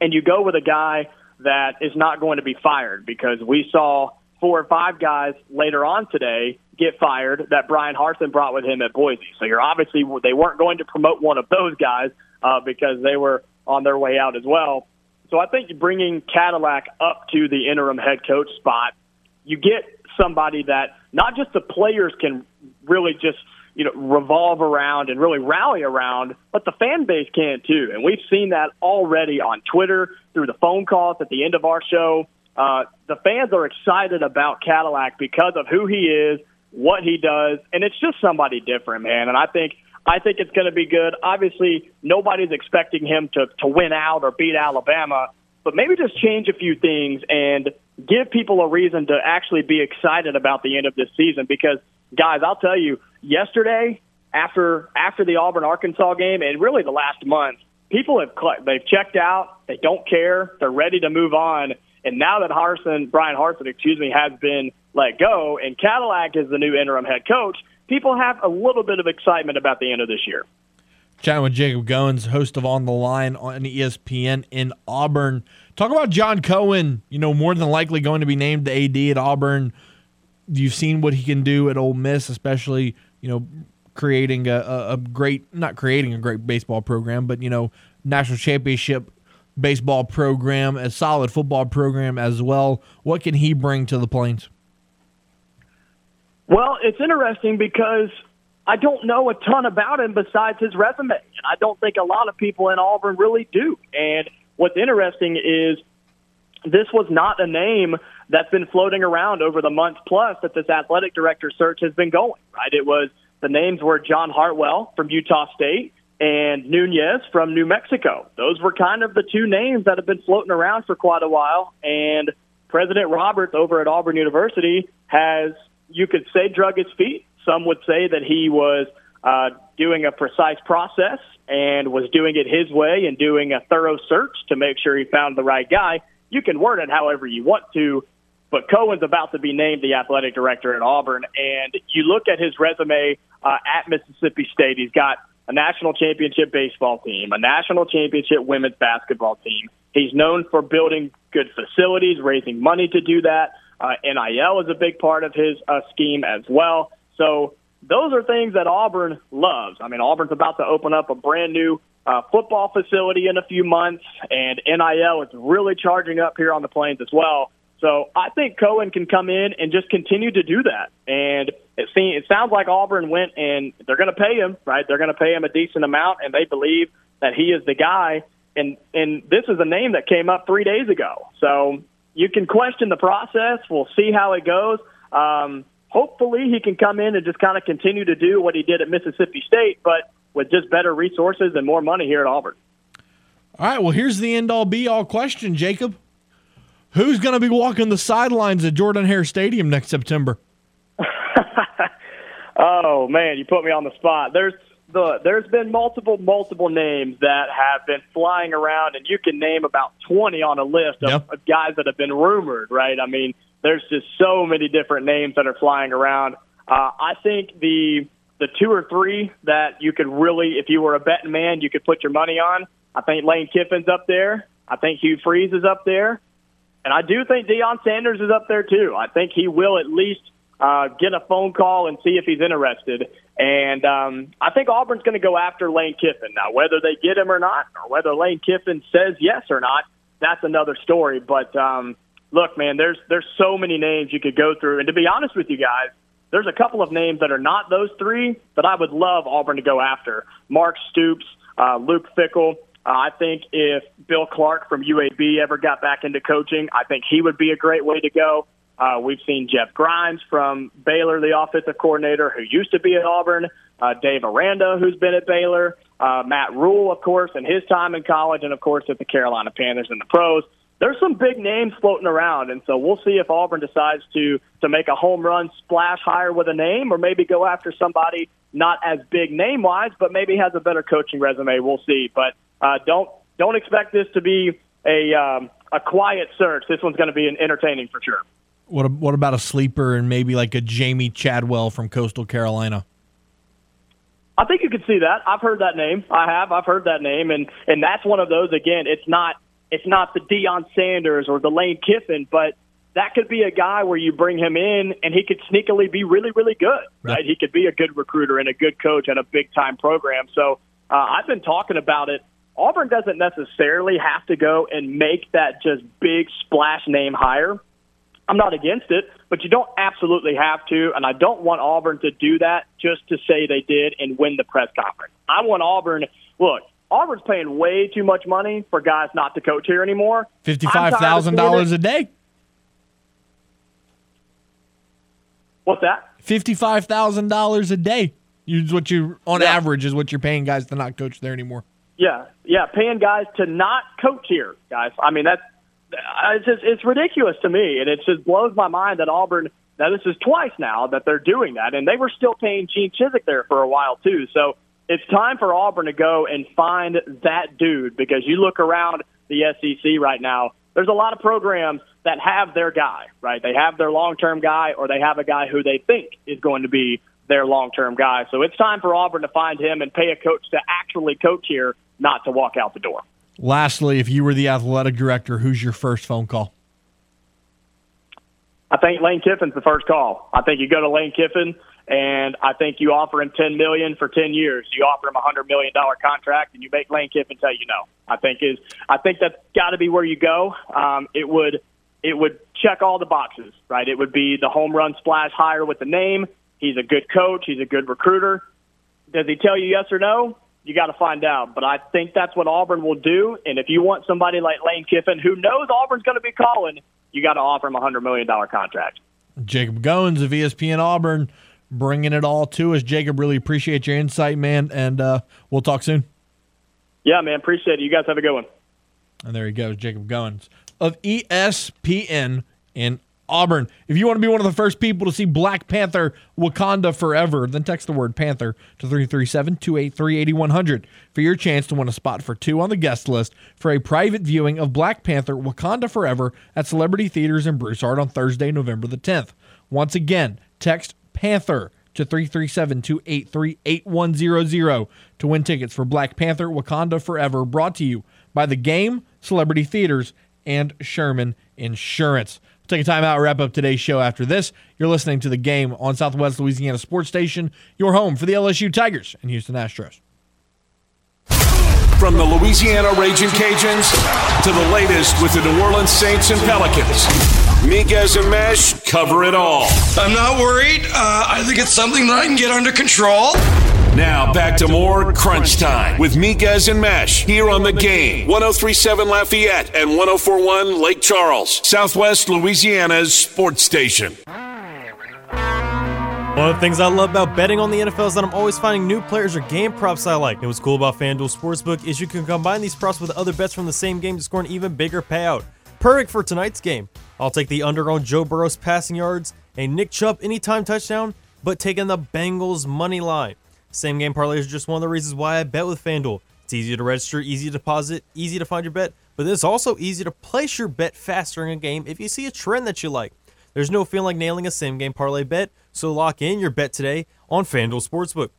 And you go with a guy that is not going to be fired, because we saw four or five guys later on today get fired that Brian Harsin brought with him at Boise. So you're obviously – they weren't going to promote one of those guys uh, because they were on their way out as well. So I think bringing Cadillac up to the interim head coach spot, you get somebody that not just the players can really just – you know, revolve around and really rally around, but the fan base can too. And we've seen that already on Twitter, through the phone calls at the end of our show. Uh, the fans are excited about Cadillac because of who he is, what he does, and it's just somebody different, man. And I think I think it's going to be good. Obviously, nobody's expecting him to, to win out or beat Alabama, but maybe just change a few things and give people a reason to actually be excited about the end of this season because, guys, I'll tell you, yesterday, after after the Auburn-Arkansas game and really the last month, people have they've checked out. They don't care. They're ready to move on. And now that Harsin, Brian Harsin, excuse me, has been let go and Cadillac is the new interim head coach, people have a little bit of excitement about the end of this year. Chatting with Jacob Goins, host of On the Line on E S P N in Auburn. Talk about John Cohen, you know, more than likely going to be named the A D at Auburn. You've seen what he can do at Ole Miss, especially, you know, creating a, a great, not creating a great baseball program, but, you know, national championship baseball program, a solid football program as well. What can he bring to the Plains? Well, it's interesting because I don't know a ton about him besides his resume. And I don't think a lot of people in Auburn really do. And what's interesting is this was not a name that's been floating around over the month plus that this athletic director search has been going, right? It was the names were John Hartwell from Utah State and Nunez from New Mexico. Those were kind of the two names that have been floating around for quite a while. And President Roberts over at Auburn University has, you could say, drug his feet. Some would say that he was uh, doing a precise process and was doing it his way and doing a thorough search to make sure he found the right guy. You can word it however you want to, but Cohen's about to be named the athletic director at Auburn. And you look at his resume uh, at Mississippi State, he's got a national championship baseball team, a national championship women's basketball team. He's known for building good facilities, raising money to do that. Uh, N I L is a big part of his uh, scheme as well. So those are things that Auburn loves. I mean, Auburn's about to open up a brand-new uh, football facility in a few months, and N I L is really charging up here on the Plains as well. So I think Cohen can come in and just continue to do that. And it, seems, it sounds like Auburn went and they're going to pay him, right? They're going to pay him a decent amount, and they believe that he is the guy. And, and this is a name that came up three days ago. So you can question the process. We'll see how it goes. Um Hopefully he can come in and just kind of continue to do what he did at Mississippi State, but with just better resources and more money here at Auburn. All right, well, here's the end-all, be-all question, Jacob. Who's going to be walking the sidelines at Jordan-Hare Stadium next September? Oh, man, you put me on the spot. There's the there's been multiple, multiple names that have been flying around, and you can name about twenty on a list of, yep. of guys that have been rumored, right? I mean, there's just so many different names that are flying around. Uh, I think the the two or three that you could really, if you were a betting man, you could put your money on. I think Lane Kiffin's up there. I think Hugh Freeze is up there. And I do think Deion Sanders is up there too. I think he will at least uh, get a phone call and see if he's interested. And um, I think Auburn's going to go after Lane Kiffin. Now, whether they get him or not, or whether Lane Kiffin says yes or not, that's another story. But um, – look, man, there's there's so many names you could go through. And to be honest with you guys, there's a couple of names that are not those three that I would love Auburn to go after. Mark Stoops, uh, Luke Fickell. Uh, I think if Bill Clark from U A B ever got back into coaching, I think he would be a great way to go. Uh, we've seen Jeff Grimes from Baylor, the offensive coordinator, who used to be at Auburn. Uh, Dave Aranda, who's been at Baylor. Uh, Matt Rhule, of course, in his time in college. And, of course, at the Carolina Panthers and the pros. There's some big names floating around, and so we'll see if Auburn decides to to make a home run splash higher with a name or maybe go after somebody not as big name-wise but maybe has a better coaching resume. We'll see. But uh, don't don't expect this to be a um, a quiet search. This one's going to be an entertaining for sure. What what about a sleeper and maybe like a Jamie Chadwell from Coastal Carolina? I think you could see that. I've heard that name. I have. I've heard that name, and, and that's one of those, again, it's not – It's not the Deion Sanders or the Lane Kiffin, but that could be a guy where you bring him in and he could sneakily be really, really good, right? Right. He could be a good recruiter and a good coach at a big-time program. So uh, I've been talking about it. Auburn doesn't necessarily have to go and make that just big splash name higher. I'm not against it, but you don't absolutely have to, and I don't want Auburn to do that just to say they did and win the press conference. I want Auburn – look, Auburn's paying way too much money for guys not to coach here anymore. fifty-five thousand dollars a day. What's that? fifty-five thousand dollars a day. Is what you on yeah. average is what you're paying guys to not coach there anymore. Yeah, yeah, paying guys to not coach here, guys. I mean that's it's just, it's ridiculous to me, and it just blows my mind that Auburn Now, this is twice now that they're doing that, and they were still paying Gene Chizik there for a while, too. So it's time for Auburn to go and find that dude, because you look around the S E C right now, there's a lot of programs that have their guy, right? They have their long-term guy, or they have a guy who they think is going to be their long-term guy. So it's time for Auburn to find him and pay a coach to actually coach here, not to walk out the door. Lastly, if you were the athletic director, who's your first phone call? I think Lane Kiffin's the first call. I think you go to Lane Kiffin, and I think you offer him ten million dollars for ten years. You offer him a one hundred million dollars contract, and you make Lane Kiffin tell you no. I think is I think that's got to be where you go. Um, it would it would check all the boxes, right? It would be the home run splash hire with the name. He's a good coach. He's a good recruiter. Does he tell you yes or no? You got to find out. But I think that's what Auburn will do. And if you want somebody like Lane Kiffin, who knows Auburn's going to be calling, you got to offer him a one hundred million dollars contract. Jacob Goins of E S P N Auburn bringing it all to us. Jacob, really appreciate your insight, man, and uh, we'll talk soon. Yeah, man, appreciate it. You guys have a good one. And there he goes, Jacob Goins of E S P N in Auburn. If you want to be one of the first people to see Black Panther Wakanda Forever, then text the word Panther to three three seven, two eight three, eight one zero zero for your chance to win a spot for two on the guest list for a private viewing of Black Panther Wakanda Forever at Celebrity Theaters in Broussard on Thursday, November the tenth. Once again, text Panther to three three seven, two eight three, eight one zero zero to win tickets for Black Panther Wakanda Forever, brought to you by The Game, Celebrity Theaters, and Sherman Insurance. We'll take a time out, wrap up today's show after this. You're listening to The Game on Southwest Louisiana Sports Station, your home for the L S U Tigers and Houston Astros. From the Louisiana Ragin' Cajuns to the latest with the New Orleans Saints and Pelicans, Miguez and Mesh cover it all. I'm not worried. Uh, I think it's something that I can get under control. Now back to more Crunch Time with Miguez and Mesh here on The Game. one oh three point seven Lafayette and one oh four point one Lake Charles, Southwest Louisiana's sports station. One of the things I love about betting on the N F L is that I'm always finding new players or game props I like. And what's cool about FanDuel Sportsbook is you can combine these props with other bets from the same game to score an even bigger payout. Perfect for tonight's game. I'll take the under on Joe Burrow's passing yards and Nick Chubb anytime touchdown, but taking the Bengals money line. Same game parlays are just one of the reasons why I bet with FanDuel. It's easy to register, easy to deposit, easy to find your bet, but it's also easy to place your bet faster in a game if you see a trend that you like. There's no feeling like nailing a same game parlay bet, so lock in your bet today on FanDuel Sportsbook.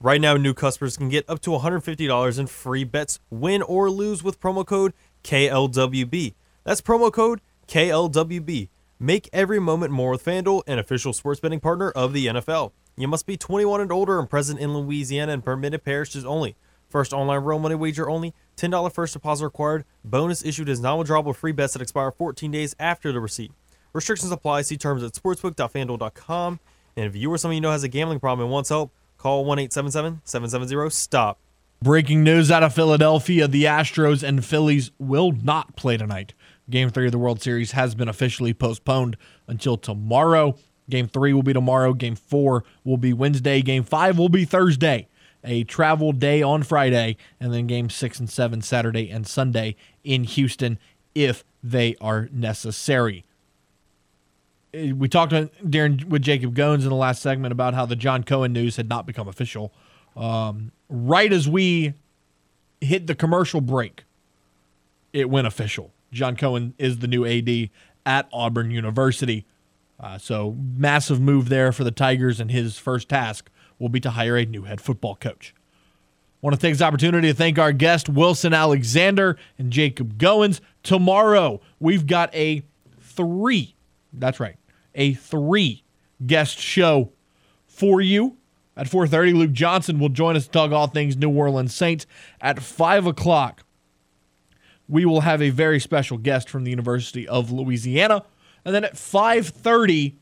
Right now, new customers can get up to one hundred fifty dollars in free bets, win or lose, with promo code K L W B. That's promo code K L W B. Make every moment more with FanDuel, an official sports betting partner of the N F L. You must be twenty-one and older and present in Louisiana and permitted parishes only. First online real money wager only. ten dollars first deposit required. Bonus issued as non-withdrawable free bets that expire fourteen days after the receipt. Restrictions apply. See terms at sportsbook dot fanduel dot com. And if you or someone you know has a gambling problem and wants help, call one eight seven seven, seven seven zero, stop. Breaking news out of Philadelphia. The Astros and Phillies will not play tonight. Game three of the World Series has been officially postponed until tomorrow. Game three will be tomorrow. Game four will be Wednesday. Game five will be Thursday. A travel day on Friday. And then game six and seven Saturday and Sunday in Houston if they are necessary. We talked during with Jacob Goins in the last segment about how the John Cohen news had not become official. Um, right as we hit the commercial break, it went official. John Cohen is the new A D at Auburn University. Uh, so massive move there for the Tigers, and his first task will be to hire a new head football coach. Want to take this opportunity to thank our guest, Wilson Alexander and Jacob Goins. Tomorrow, we've got a three, that's right, a three guest show for you. At four thirty, Luke Johnson will join us to talk all things New Orleans Saints. At five o'clock, we will have a very special guest from the University of Louisiana. And then at five thirty,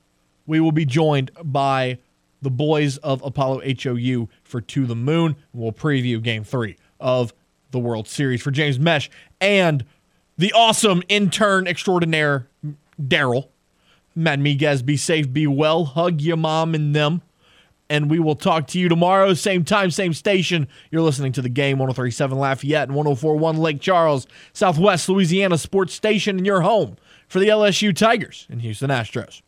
we will be joined by the boys of Apollo H O U for To the Moon. We'll preview Game three of the World Series. For James Mesh and the awesome intern extraordinaire, Daryl, Matt Miguez, be safe, be well, hug your mom and them. And we will talk to you tomorrow, same time, same station. You're listening to The Game, one oh three point seven Lafayette and one oh four point one Lake Charles, Southwest Louisiana Sports Station, and your home for the L S U Tigers and Houston Astros.